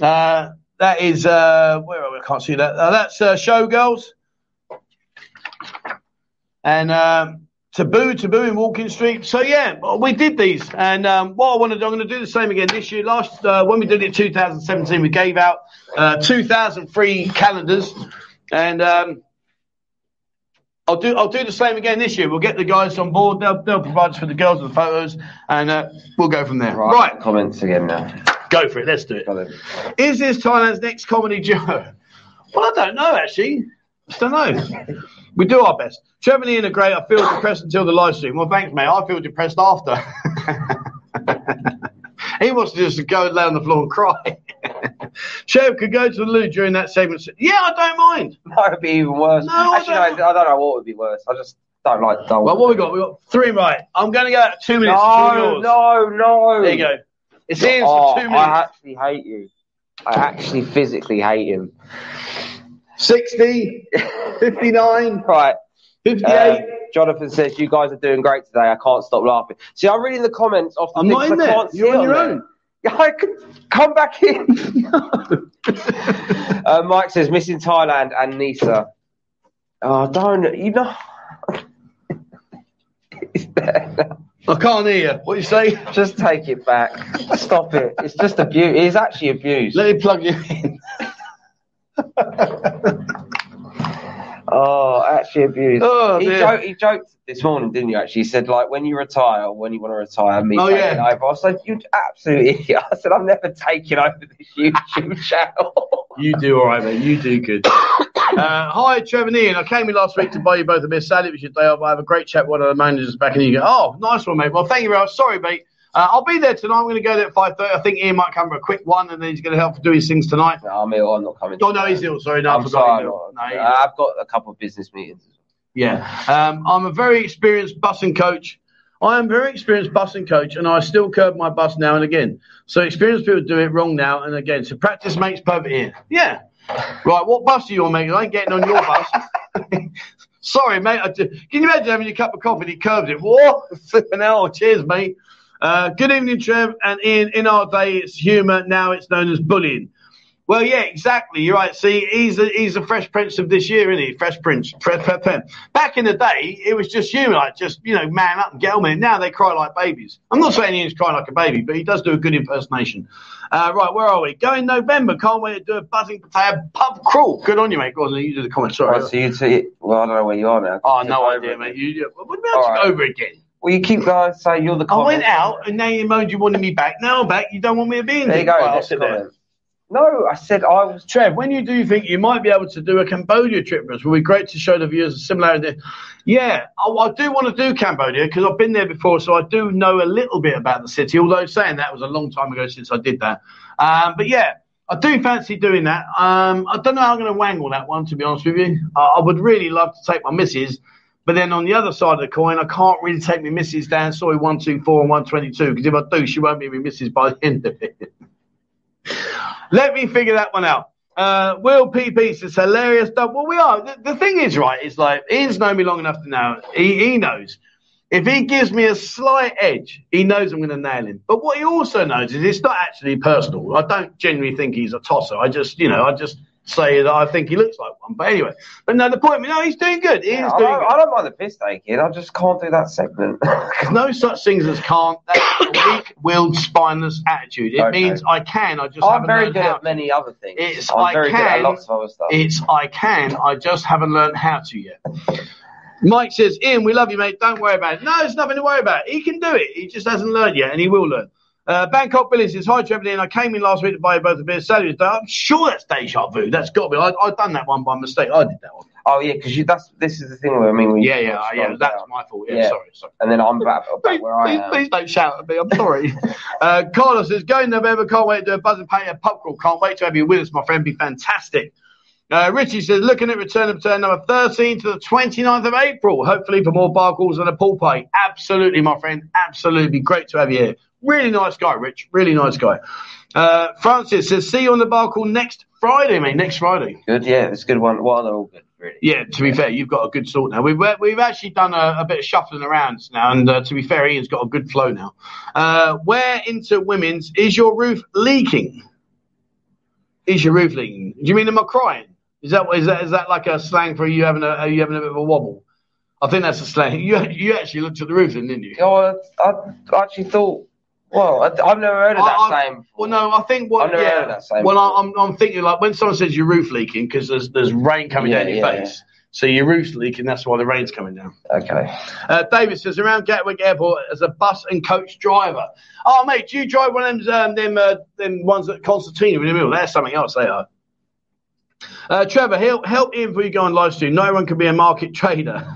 Uh, that is, uh, where are we? I can't see that. Uh, that's uh, Showgirls. And um, Taboo, Taboo in Walking Street. So, yeah, we did these. And um, what I want to do, I'm going to do the same again this year. Last, uh, when we did it in two thousand seventeen, we gave out uh, two thousand free calendars. And um, I'll do I'll do the same again this year. We'll get the guys on board. They'll they'll provide us with the girls and the photos, and uh, we'll go from there. Right. Right. Comments again now. Go for it. Let's do it. Brilliant. Is this Thailand's next comedy duo? Well, I don't know actually. I don't know. We do our best. Trevor and Ian are great. I feel depressed until the live stream. Well, thanks, mate. I feel depressed after. He wants to just go and lay on the floor and cry. Sheriff could go to the loo during that segment. Yeah, I don't mind. That would be even worse. No, Actually, I, don't no I don't know what would be worse. I just don't like dull. Well, what we got? We got three right. I'm going to go out two minutes. No, no, no. There you go. It's Ian's oh, for two minutes. I actually hate you. I actually physically hate him. sixty, fifty-nine, right. fifty-eight. Um, Jonathan says, you guys are doing great today. I can't stop laughing. See, I'm reading the comments off the I'm not in I there. Can't You're on your own. There. I can come back in. uh, Mike says, missing Thailand and Nisa. Oh, don't, you know. It's there now. I can't hear you. What you say? Just take it back. Stop it. It's just abuse. It's actually abuse. Let me plug you in. Oh, actually abuse. Oh, he, jo- he joked this morning, didn't you, actually? He said, like, when you retire or when you want to retire, me oh, taking yeah. over. I said, you absolutely idiot. I said, I'm never taking over this YouTube channel. You do all right, mate. You do good. Uh, hi, Trevor and Ian. I came in last week to buy you both a beer. Sadly, it was your day off. I have a great chat with one of the managers back, and you go, oh, nice one, mate. Well, thank you very much. Sorry, mate. Uh, I'll be there tonight. I'm going to go there at five thirty. I think Ian might come for a quick one, and then he's going to help do his things tonight. No, I'm ill. I'm not coming. Oh, no, he's ill. Sorry, no, I'm I forgot. Sorry, no, I've got a couple of business meetings. Yeah. Um, I'm a very experienced busing coach. I am very experienced busing coach, and I still curb my bus now and again. So experienced people do it wrong now and again. So practice makes perfect, Ian. Yeah. Right, what bus are you on, mate? I ain't getting on your bus. Sorry, mate. I did. Can you imagine having your cup of coffee and he curbs it? What? Flipping hell. Cheers, mate. Uh, good evening, Trev and Ian. In our day, it's humour. Now it's known as bullying. Well, yeah, exactly. You're right. See, he's a, he's a Fresh Prince of this year, isn't he? Fresh Prince. Fresh, Fresh, Fresh. Back in the day, it was just humour. Like, just, you know, man up and get on with it. Now they cry like babies. I'm not saying Ian's crying like a baby, but he does do a good impersonation. Uh, right, where are we? Going November. Can't wait to do a buzzing potato pub crawl. Good on you, mate. Go on, you do the comment. Sorry. Right, so you t- well, I don't know where you are now. Oh, no idea, mate. You, you, what about right. Over again? Well, you keep going, say so you're the comment. I went out, and now you moaned you wanted me back. Now I'm back. You don't want me to be in there. There you go. Well, sit there. No, I said I was... Trev, when you do think you might be able to do a Cambodia trip for us, it would be great to show the viewers a similarity. Yeah, I, I do want to do Cambodia because I've been there before, so I do know a little bit about the city, although saying that was a long time ago since I did that. Um, but, yeah, I do fancy doing that. Um, I don't know how I'm going to wangle that one, to be honest with you. I, I would really love to take my missus, but then on the other side of the coin, I can't really take my missus down, sorry, one twenty-four and one twenty-two, because if I do, she won't be my missus by the end of it. Let me figure that one out. Uh, Will P P says, hilarious stuff. Well, we are. The, the thing is, right, it's like, Ian's known me long enough to know. He, he knows. If he gives me a slight edge, he knows I'm going to nail him. But what he also knows is it's not actually personal. I don't genuinely think he's a tosser. I just, you know, I just say that I think he looks like one. But anyway. But no, the point, no, he's doing good. He yeah, is I doing good. I don't mind the piss taking. I just can't do that segment. No such things as can't. Weak-willed, spineless attitude. It okay. means I can. I just I'm haven't learned how. I'm very good at many other things. It's I'm I very can. Good at lots of other stuff. It's I can. I just haven't learned how to yet. Mike says, Ian, we love you, mate. Don't worry about it. No, there's nothing to worry about. He can do it. He just hasn't learned yet, and he will learn. Uh, Bangkok Billy says, hi, Trevor, Ian. I came in last week to buy you both a beer. Saturday. I'm sure that's deja vu. That's got to be. I, I've done that one by mistake. I did that one. Oh, yeah, because that's this is the thing where I mean... When yeah, yeah, yeah, down. That's my fault. Yeah, yeah. Sorry, sorry. And then I'm back, back where I am. Please don't shout at me. I'm sorry. uh, Carlos says, going November, can't wait to do a buzzing pay at pub crawl. Can't wait to have you with us, my friend. Be fantastic. Uh, Richie says, looking at return of turn number thirteen to the twenty-ninth of April. Hopefully for more bar crawls and a pool party. Absolutely, my friend. Absolutely. Great to have you here. Really nice guy, Rich. Really nice guy. Uh, Francis says, see you on the bar crawl next Friday, mate. Next Friday. Good, yeah. It's a good one. Well, they're all good. Really. Yeah, to be fair, you've got a good sort now. We've we've actually done a, a bit of shuffling around now, and uh, to be fair, Ian's got a good flow now. Uh, where into women's is your roof leaking? Is your roof leaking? Do you mean am I crying? Is that is that is that like a slang for you having a are you having a bit of a wobble? I think that's a slang. You you actually looked at the roof, didn't you? Oh, I, I actually thought. Well, I, I've never heard of that I, I, same. Well, no, I think what. I've never yeah, heard of that same. Well, I, I'm, I'm thinking like when someone says your roof leaking because there's there's rain coming yeah, down your yeah, face, yeah. So your roof's leaking. That's why the rain's coming down. Okay. Uh, David says around Gatwick Airport as a bus and coach driver. Oh, mate, do you drive one of them um, them, uh, them ones at Concertina in the middle? That's something else. They are. Uh, Trevor, help help Ian before you go on live stream. No one can be a market trader.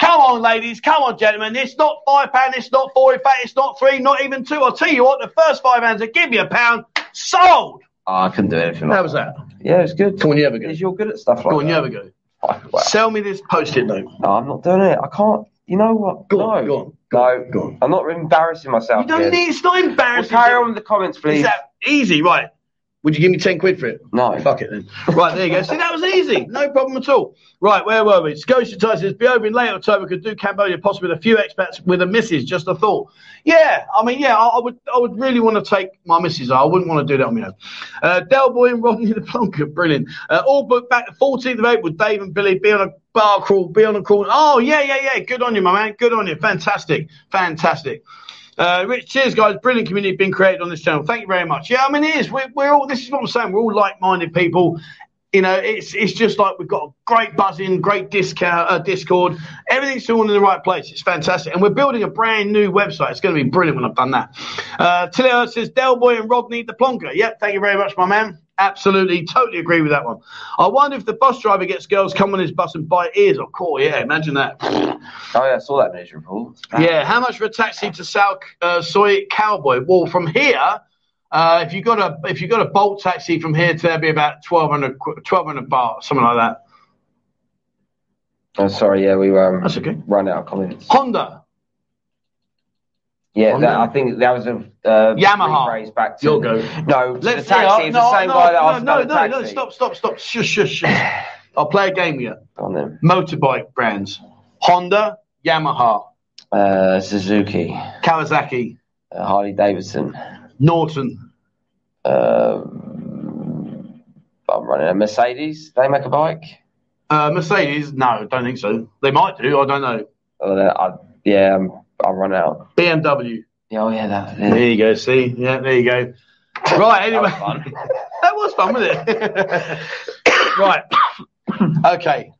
Come on, ladies. Come on, gentlemen. It's not five pounds. It's not four. In fact, it's not three. Not even two. I'll tell you what. The first five pounds that give you a pound, sold. Oh, I couldn't do anything. How like was that? that? Yeah, it's good. Come on, you have a go. You're good at stuff like that. Go on, that. you have a go. Oh, wow. Sell me this post-it note. No, I'm not doing it. I can't. You know what? Go no. on. Go on. Go no. On, go on. I'm not embarrassing myself. You don't yet. need. It's not embarrassing. We'll carry on with the comments, please. It's that easy, right? Would you give me ten quid for it? No. Fuck it then. Right, there you go. See, that was easy. No problem at all. Right, where were we? Scotia Ty says, be over in late October, could do Cambodia, possibly with a few expats with a missus, just a thought. Yeah, I mean, yeah, I, I would I would really want to take my missus. I wouldn't want to do that on my own. Uh, Del Boy and Rodney the Plonker, brilliant. Uh, all booked back the fourteenth of April, Dave and Billy, be on a bar crawl, be on a crawl. Oh, yeah, yeah, yeah. Good on you, my man. Good on you. Fantastic. Fantastic. Uh, Rich, cheers, guys. Brilliant community being created on this channel. Thank you very much. Yeah, I mean, it is. We're, we're all, this is what I'm saying. We're all like-minded people. You know, it's it's just like we've got a great buzzing, great discount, uh, Discord. Everything's all in the right place. It's fantastic. And we're building a brand new website. It's going to be brilliant when I've done that. Uh, Tilly says, Del Boy and Rodney the Plonker. Yep, thank you very much, my man. Absolutely, totally agree with that one. I wonder if the bus driver gets girls come on his bus and bite ears or call. Yeah, imagine that. Oh, yeah, I saw that news report. Yeah, how much for a taxi to South uh, Soy Cowboy? Well, from here, uh, if you got a if you got a Bolt taxi from here to there, it'd be about twelve hundred baht, something like that. Oh, sorry, yeah, we um, That's okay. run out of comments. Honda. Yeah, that, I think that was a uh, Yamaha. Race back to You'll go. No, let's the taxi. It's no, the same no, guy that asked no, no, about no, the taxi. No, no, stop, stop, stop. Shush, shush, shush. I'll play a game here. Go on then. Motorbike brands: Honda, Yamaha, uh, Suzuki, Kawasaki, uh, Harley Davidson, Norton. Um, I'm running a Mercedes. They make a bike. Uh, Mercedes? No, don't think so. They might do. I don't know. Uh, I, yeah. Um, I'll run out. B M W. Oh, yeah, that. Yeah. There you go, see? Yeah, there you go. Right, anyway. That was fun. That was fun, wasn't it? Right. Okay.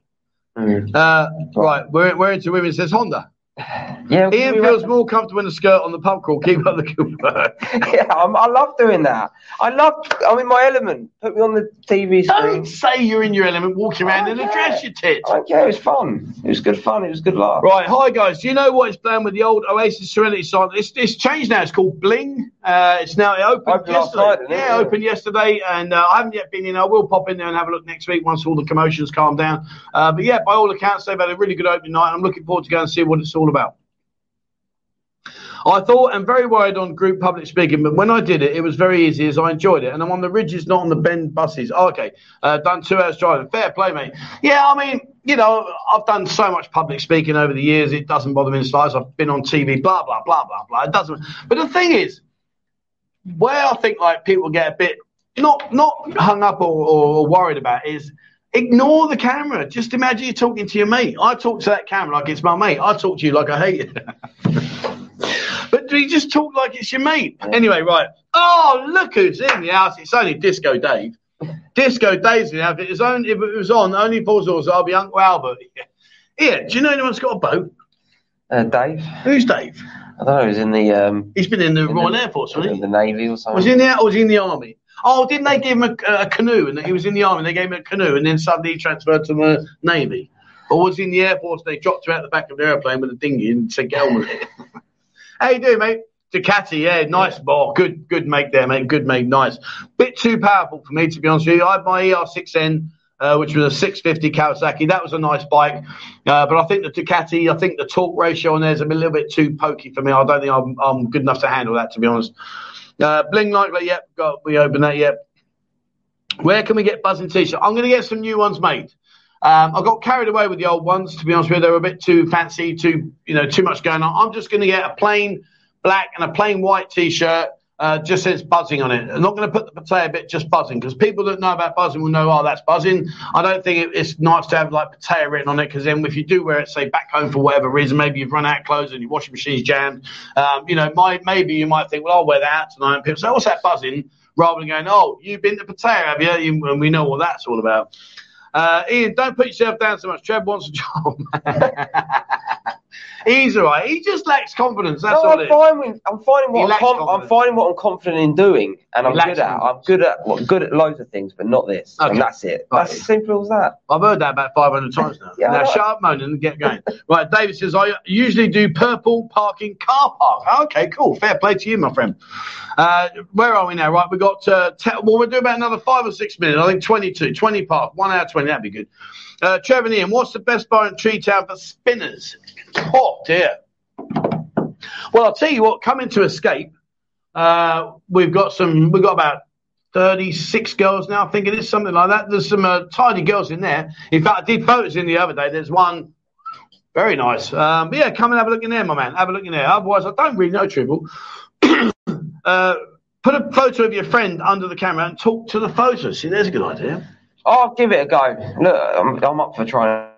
Mm. Uh, right, we're, we're into women. It says Honda. Yeah, Ian feels right. more comfortable in a skirt on the pub crawl. Keep up the good work. Yeah, I'm, I love doing that. I love, I'm in my element. Put me on the T V screen. Don't say you're in your element walking around in a dress, you tit. Oh, yeah, it was fun. It was good fun. It was good laugh. Right, hi guys. Do you know what is playing with the old Oasis Serenity sign? It's, it's changed now. It's called Bling. Uh, it's now, it opened, opened yesterday. Last night, yeah, it opened yesterday. And uh, I haven't yet been in. I will pop in there and have a look next week once all the commotion's calmed down. Uh, but yeah, by all accounts, they've had a really good opening night. I'm looking forward to going and see what it's all about. I thought I'm very worried on group public speaking, but when I did it, it was very easy as I enjoyed it. And I'm on the ridges, not on the bend buses. Oh, okay, uh, done two hours driving. Fair play, mate. Yeah, I mean, you know, I've done so much public speaking over the years. It doesn't bother me in the slightest. I've been on T V, blah, blah, blah, blah, blah. It doesn't. But the thing is, where I think like people get a bit not not hung up or, or worried about is ignore the camera. Just imagine you're talking to your mate. I talk to that camera like it's my mate. I talk to you like I hate it. But do you just talk like it's your mate? Anyway, right. Oh, look who's in the house. It's only Disco Dave. Disco Dave's in the house. If it, only, if it was on, only Buzzles, I'll be Uncle Albert. Here, do you know anyone's got a boat? Uh, Dave. Who's Dave? I don't know. He's in the... Um, he's been in the in Royal the, Air Force, wasn't he? In the Navy or something. Was he in the, or was he in the Army? Oh, didn't they give him a, a canoe? And he was in the Army. They gave him a canoe and then suddenly he transferred to the Navy. Or was he in the Air Force? They dropped him out the back of the airplane with a dinghy and said, get on with it. How you doing, mate? Ducati, yeah, nice ball. Oh, good, good make there, mate. Good make, nice. Bit too powerful for me, to be honest with you. I had my E R six N, uh, which was a six fifty Kawasaki. That was a nice bike. Uh, but I think the Ducati, I think the torque ratio on there is a little bit too pokey for me. I don't think I'm, I'm good enough to handle that, to be honest. Uh, Bling Nightly, yep. Got, we open that, yep. Where can we get buzzing T-shirt? I'm going to get some new ones made. Um, I got carried away with the old ones, to be honest with you. They were a bit too fancy, too, you know, too much going on. I'm just going to get a plain black and a plain white T-shirt, uh, just says buzzing on it. I'm not going to put the potato bit, just buzzing, because people that know about buzzing will know, oh, that's buzzing. I don't think it, it's nice to have, like, potato written on it, because then if you do wear it, say, back home for whatever reason, maybe you've run out of clothes and your washing machine's jammed, um, you know, my, maybe you might think, well, I'll wear that out tonight. And people say, what's that buzzing? Rather than going, oh, you've been to potato, have you? And we know what that's all about. Uh, Ian, don't put yourself down so much. Trev wants a job. He's all right. He just lacks confidence. That's no, all I'm fine with, I'm finding what I'm, com- I'm finding what I'm confident in doing, and he I'm good at. Confidence. I'm good at well, good at loads of things, but not this. Okay. And that's it. Right. That's as simple as that. I've heard that about five hundred times now. Yeah, now right. Shut up, moaning, and get going. Right, David says I usually do purple parking car park. Okay, cool. Fair play to you, my friend. Uh, where are we now? Right, we got. Uh, te- well, we'll do about another five or six minutes. I think twenty-two, twenty past, one hour twenty. That'd be good. Uh, Trevor and Ian, what's the best bar in Tree Town for spinners? Oh, dear. Well, I'll tell you what, coming to Escape, uh, we've got some, we've got about thirty-six girls now, I think it is, something like that. There's some uh, tidy girls in there. In fact, I did photos in the other day. There's one very nice. Um, but yeah, come and have a look in there, my man. Have a look in there. Otherwise, I don't really know Tribble. uh, put a photo of your friend under the camera and talk to the photo. See, there's a good idea. I'll give it a go. Look, I'm, I'm up for trying.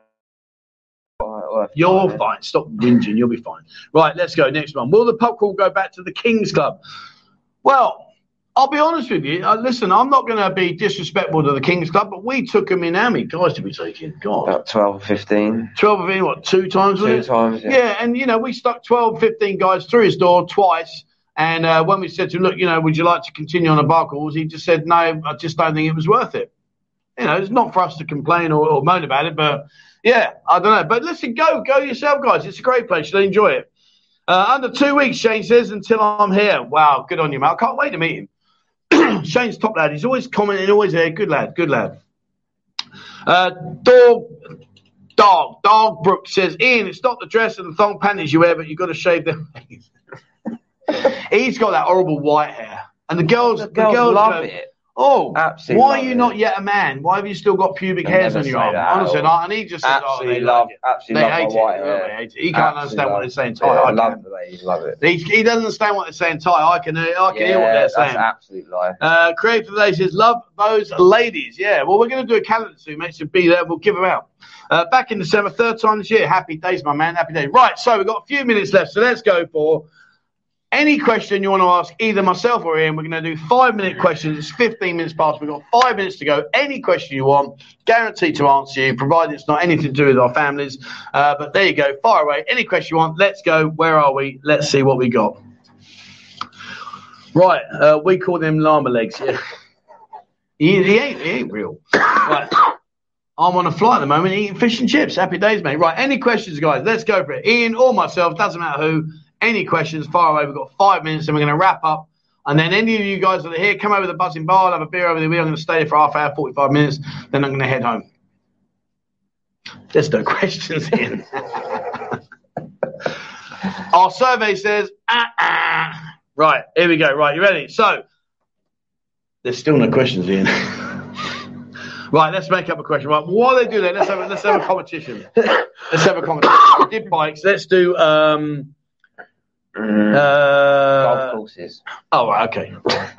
You're fine. Stop whinging. You'll be fine. Right, let's go. Next one. Will the pub crawl go back to the King's Club? Well, I'll be honest with you. Uh, listen, I'm not going to be disrespectful to the King's Club, but we took them in how many guys did we take in? God. About twelve, fifteen. twelve, fifteen, what, two times? Two times, yeah. Yeah, and, you know, we stuck twelve, fifteen guys through his door twice, and uh, when we said to him, look, you know, would you like to continue on a bar calls, he just said, no, I just don't think it was worth it. You know, it's not for us to complain or, or moan about it, but, yeah, I don't know. But listen, go, go yourself, guys. It's a great place. You'll enjoy it. Uh, under two weeks, Shane says, until I'm here. Wow, good on you, mate. I can't wait to meet him. Shane's top lad. He's always commenting, always there. Good lad, good lad. Uh, Dog, Dog, Dog Brook says, Ian, it's not the dress and the thong panties you wear, but you've got to shave them. He's got that horrible white hair. And the girls, the girls, the girls love go, it. Oh, absolutely why are you it. Not yet a man? Why have you still got pubic They'll hairs on your arm? Honestly, no, and he just says, absolutely oh, they love, absolutely they love hate my white hair. Yeah, hate it. He can't absolutely understand what they're saying. Ty, yeah, I love can. The way he love it. He, he doesn't understand what they're saying. Ty, I can, I can yeah, hear what they're saying. That's absolute lie. Uh, Creative Today says, love those ladies. Yeah, well, we're going to do a calendar soon, mate. So be there. We'll give them out. Uh, back in December, third time this year. Happy days, my man. Happy days. Right, so we've got a few minutes left. So let's go for any question you want to ask, either myself or Ian. We're going to do five-minute questions. It's fifteen minutes past. We've got five minutes to go. Any question you want, guaranteed to answer you, provided it's not anything to do with our families. Uh, but there you go. Fire away. Any question you want. Let's go. Where are we? Let's see what we got. Right. Uh, we call them llama legs. Yeah. he, he, ain't, he ain't real. Right. I'm on a flight at the moment eating fish and chips. Happy days, mate. Right. Any questions, guys? Let's go for it. Ian or myself, doesn't matter who. Any questions, far away. We've got five minutes, and we're going to wrap up. And then any of you guys that are here, come over to the Buzzing Bar, I'll have a beer over there. We're going to stay there for half hour, forty-five minutes. Then I'm going to head home. There's no questions in. Our survey says, ah, ah. Right, here we go. Right, you ready? So, there's still no questions in. Right, let's make up a question. Right, while they do that, let's have a, let's have a competition. Let's have a competition. We did bikes. Let's do... Um, Mm. Uh, golf courses. Oh, okay.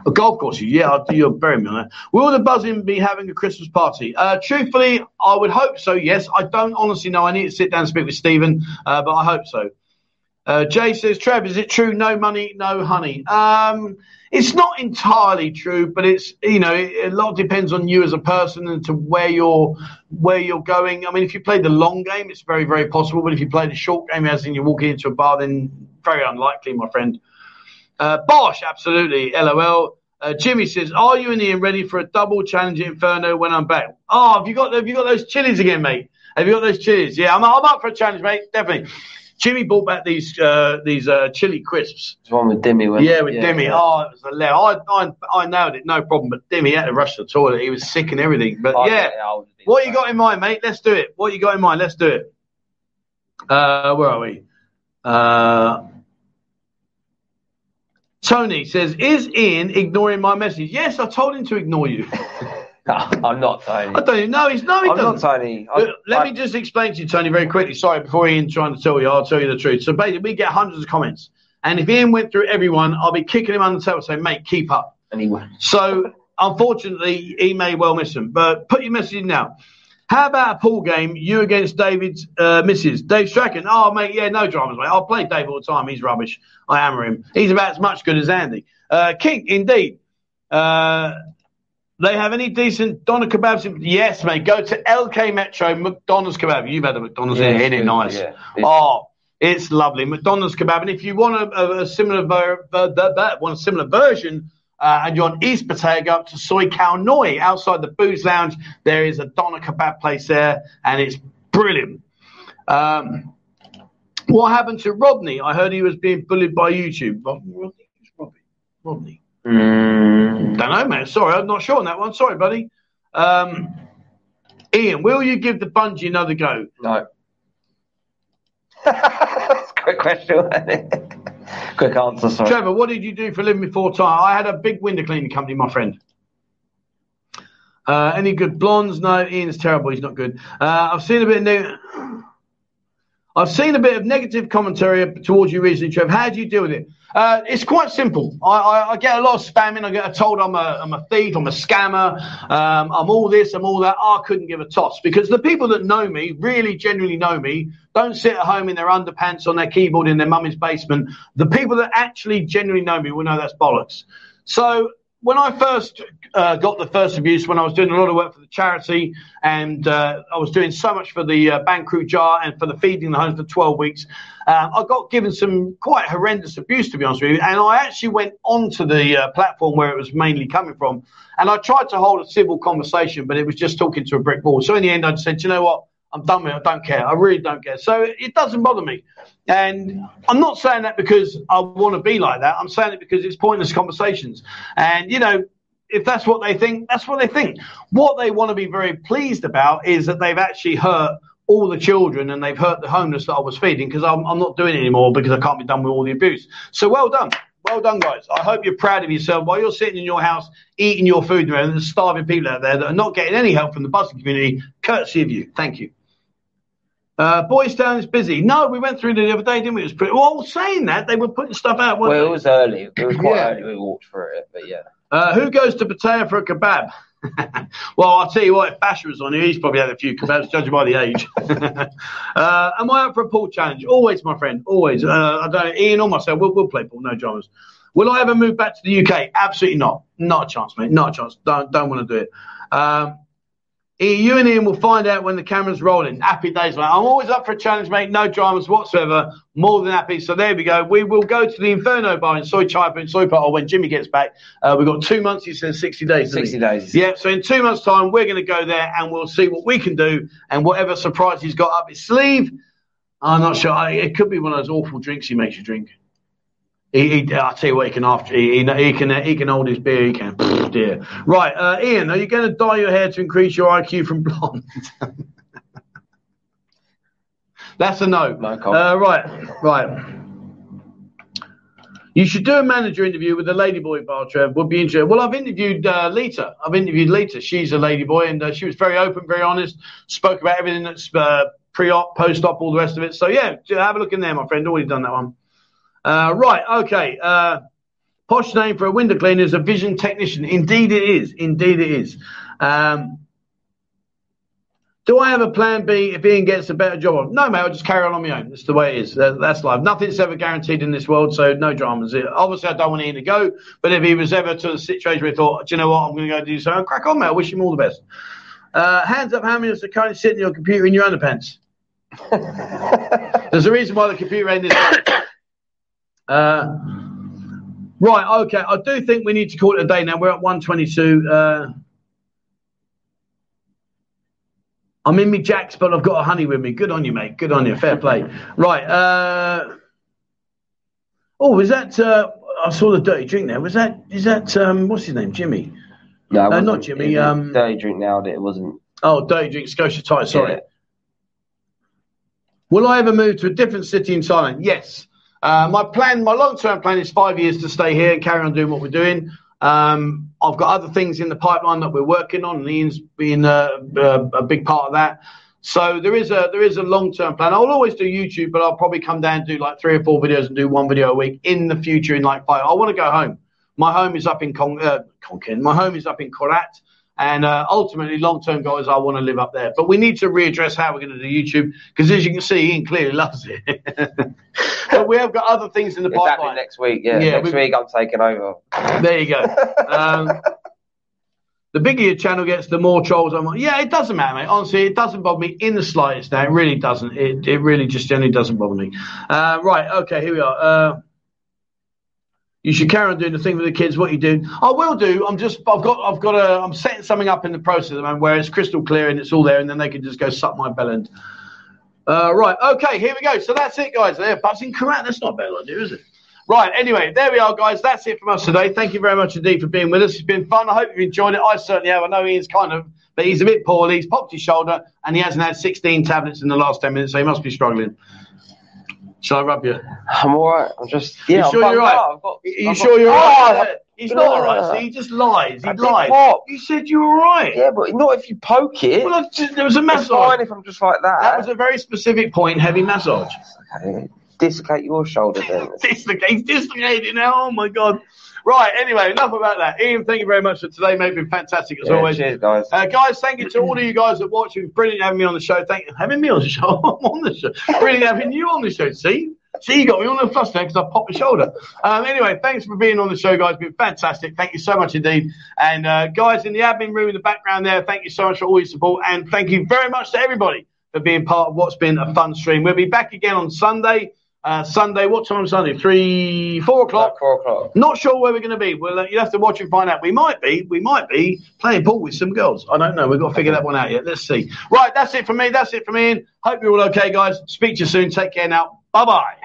A golf course. Yeah, I'll do your bury me on that. Will the Buzzing be having a Christmas party? Uh, truthfully, I would hope so, yes. I don't honestly know. I need to sit down and speak with Stephen, uh, but I hope so. Uh, Jay says, Trev, is it true? No money, no honey. Um, it's not entirely true, but it's, you know, it, a lot depends on you as a person and to where you're, where you're going. I mean, if you play the long game, it's very, very possible. But if you play the short game, as in you're walking into a bar, then very unlikely, my friend. Uh, Bosh, absolutely. LOL. Uh, Jimmy says, are you and Ian ready for a double challenge inferno when I'm back? Oh, have you got, have you got those chilies again, mate? Have you got those chilies? Yeah, I'm, I'm up for a challenge, mate. Definitely. Jimmy brought back these uh, these uh, chili crisps. It's one with Demi, wasn't yeah, it? With yeah, with Demi. Yeah. Oh, it was a layer. I, I I nailed it, no problem. But Demi had to rush to the toilet. He was sick and everything. But I yeah, what you got in mind, mate? Let's do it. What you got in mind? Let's do it. Uh, where are we? Uh, Tony says, "Is Ian ignoring my message?" Yes, I told him to ignore you. I'm not Tony. I don't even know. He's no, he I'm doesn't. Not Tony. I, Let I, me just explain to you, Tony, very quickly. Sorry, before Ian trying to tell you, I'll tell you the truth. So basically, we get hundreds of comments, and if Ian went through everyone, I'll be kicking him under the table, saying, "Mate, keep up." And he won't. So unfortunately, he may well miss him. But put your message in now. How about a pool game? You against David's uh, missus, Dave Strachan. Oh, mate, yeah, no dramas, mate. I'll play Dave all the time. He's rubbish. I hammer him. He's about as much good as Andy. Uh, King, indeed. Uh, They have any decent doner kebabs? Yes, mate. Go to L K Metro, McDonald's kebab. You've had a McDonald's yeah, in it, nice. Yeah, it's oh, it's lovely. McDonald's kebab. And if you want a, a, a similar ver- ver- ver- want a similar version uh, and you're on East Pattaya, go up to Soy Cow Noi. Outside the Booze Lounge, there is a doner kebab place there, and it's brilliant. Um, what happened to Rodney? I heard he was being bullied by YouTube. Rodney? Rodney. Rodney. Mm. Don't know, man. Sorry, I'm not sure on that one. Sorry, buddy. Um, Ian, will you give the bungee another go? No. That's a quick question, wasn't it? Quick answer, sorry. Trevor, what did you do for a living before time? I had a big window cleaning company, my friend. Uh, any good blondes? No, Ian's terrible. He's not good. Uh, I've seen a bit of ne- I've seen a bit of negative commentary towards you recently, Trev. How do you deal with it? Uh, it's quite simple. I, I, I get a lot of spamming. I get told I'm a, I'm a thief, I'm a scammer, um, I'm all this, I'm all that. I couldn't give a toss because the people that know me, really genuinely know me, don't sit at home in their underpants on their keyboard in their mummy's basement. The people that actually genuinely know me will know that's bollocks. So when I first uh, got the first abuse, when I was doing a lot of work for the charity and uh, I was doing so much for the uh, Bankrut Jar and for the feeding the homes for twelve weeks, uh, I got given some quite horrendous abuse, to be honest with you. And I actually went onto the uh, platform where it was mainly coming from. And I tried to hold a civil conversation, but it was just talking to a brick wall. So in the end, I said, you know what? I'm done with it. I don't care. I really don't care. So it doesn't bother me. And I'm not saying that because I want to be like that. I'm saying it because it's pointless conversations. And, you know, if that's what they think, that's what they think. What they want to be very pleased about is that they've actually hurt all the children and they've hurt the homeless that I was feeding because I'm, I'm not doing it anymore because I can't be done with all the abuse. So well done. Well done, guys. I hope you're proud of yourself while you're sitting in your house eating your food. And there's starving people out there that are not getting any help from the busing community, courtesy of you. Thank you. Uh, Boys Town is busy. No, we went through the other day, didn't we? It was pretty. Well, saying that, they were putting stuff out. Well, they? It was early. It was quite yeah. early. We walked through it, but yeah. Uh, who goes to Pattaya for a kebab? Well, I'll tell you what, if Basher was on here, he's probably had a few kebabs, judging by the age. uh, am I up for a pool challenge? Always, my friend, always. Uh, I don't know, Ian or myself, we'll, we'll play pool, no dramas. Will I ever move back to the U K? Absolutely not. Not a chance, mate, not a chance. Don't, don't want to do it. Um, You and Ian will find out when the camera's rolling. Happy days, mate. I'm always up for a challenge, mate. No dramas whatsoever. More than happy. So there we go. We will go to the Inferno Bar in Soy Chaipa in Soy Pato when Jimmy gets back. Uh, we've got two months. He says sixty days. sixty days. Yeah, so in two months' time, we're going to go there and we'll see what we can do and whatever surprise he's got up his sleeve. I'm not sure. It could be one of those awful drinks he makes you drink. He, he, I'll tell you what, he can after he, he can he can hold his beer. He can, pfft, dear. Right, uh, Ian, are you going to dye your hair to increase your I Q from blonde? That's a no. no uh, right, right. You should do a manager interview with a ladyboy bar, Trev. Would be interesting. Well, I've interviewed uh, Lita. I've interviewed Lita. She's a ladyboy, and uh, she was very open, very honest. Spoke about everything that's uh, pre-op, post-op, all the rest of it. So yeah, have a look in there, my friend. Already done that one. Uh, right, okay. Uh, posh name for a window cleaner is a vision technician. Indeed it is. Indeed it is. Um, do I have a plan B if Ian gets a better job? No, mate, I'll just carry on on my own. That's the way it is. That, that's life. Nothing's ever guaranteed in this world, so no dramas. Obviously, I don't want Ian to go, but if he was ever to the situation where he thought, do you know what, I'm going to go do something, crack on, mate. I wish him all the best. Uh, hands up, how many of us are currently sitting on your computer in your underpants? There's a reason why the computer ain't this. Uh, right, okay. I do think we need to call it a day now. We're at one twenty-two. Uh, I'm in me jacks, but I've got a honey with me. Good on you, mate. Good on you. Fair play. Right. Uh, oh, was that? Uh, I saw the dirty drink there. Was that? Is that? Um, what's his name? Jimmy? No, uh, not Jimmy. It, um, dirty drink now that it wasn't. Oh, dirty drink. Scotia Tie. Sorry. Yeah. Will I ever move to a different city in Thailand? Yes. Uh, my plan, my long-term plan is five years to stay here and carry on doing what we're doing. Um, I've got other things in the pipeline that we're working on, and Ian's being a, a, a big part of that. So there is a there is a long-term plan. I'll always do YouTube, but I'll probably come down and do like three or four videos and do one video a week in the future in like five. I want to go home. My home is up in Con- uh, Konkin. My home is up in Korat. And uh, ultimately, long-term goal is I want to live up there. But we need to readdress how we're going to do YouTube because, as you can see, Ian clearly loves it. But we have got other things in the pipeline. Exactly next week, yeah. yeah next week I'm taking over. There you go. um, the bigger your channel gets, the more trolls I'm on. Yeah, it doesn't matter, mate. Honestly, it doesn't bother me in the slightest now. It really doesn't. It, it really just generally doesn't bother me. Uh, right, okay, here we are. Uh, You should carry on doing the thing with the kids. What you do, I will do. I'm just, I've got, I've got a, I'm setting something up in the process at the moment where it's crystal clear and it's all there, and then they can just go suck my bell end. Uh, right, okay, here we go. So that's it, guys. There, but in Korat, that's not a bad idea, is it? Right. Anyway, there we are, guys. That's it from us today. Thank you very much indeed for being with us. It's been fun. I hope you've enjoyed it. I certainly have. I know Ian's kind of, but he's a bit poorly. He's popped his shoulder and he hasn't had sixteen tablets in the last ten minutes, so he must be struggling. Shall I rub you? I'm all right. I'm just. Yeah, you sure I'm you're right? Up. I've got, you I've sure got, you're right? Oh, I've, He's no, not all right. See, he just lies. He lied. What? You said you were right. Yeah, but not if you poke it. Well, I've just, there was a massage. It's fine if I'm just like that. That was a very specific point. Heavy massage. Okay. Dislocate your shoulder then. Dislocate, dislocate it now. Oh my God. Right, anyway, enough about that. Ian, thank you very much for today, mate. It's been fantastic as yeah, always. Cheers, guys. Uh, guys, thank you to all of you guys that watch. It was brilliant having me on the show. Thank you. Having me on the show? I'm on the show. Brilliant having you on the show. See? See, you got me all in a fluster because I popped my shoulder. Um, anyway, thanks for being on the show, guys. It's been fantastic. Thank you so much indeed. And uh, guys in the admin room in the background there, thank you so much for all your support. And thank you very much to everybody for being part of what's been a fun stream. We'll be back again on Sunday. Uh, Sunday, what time Sunday? Three, four o'clock. About four o'clock. Not sure where we're going to be. Well, uh, you have to watch and find out. We might be, we might be playing pool with some girls. I don't know. We've got to figure that one out yet. Let's see. Right, that's it from me. That's it from Ian. Hope you're all okay, guys. Speak to you soon. Take care now. Bye bye.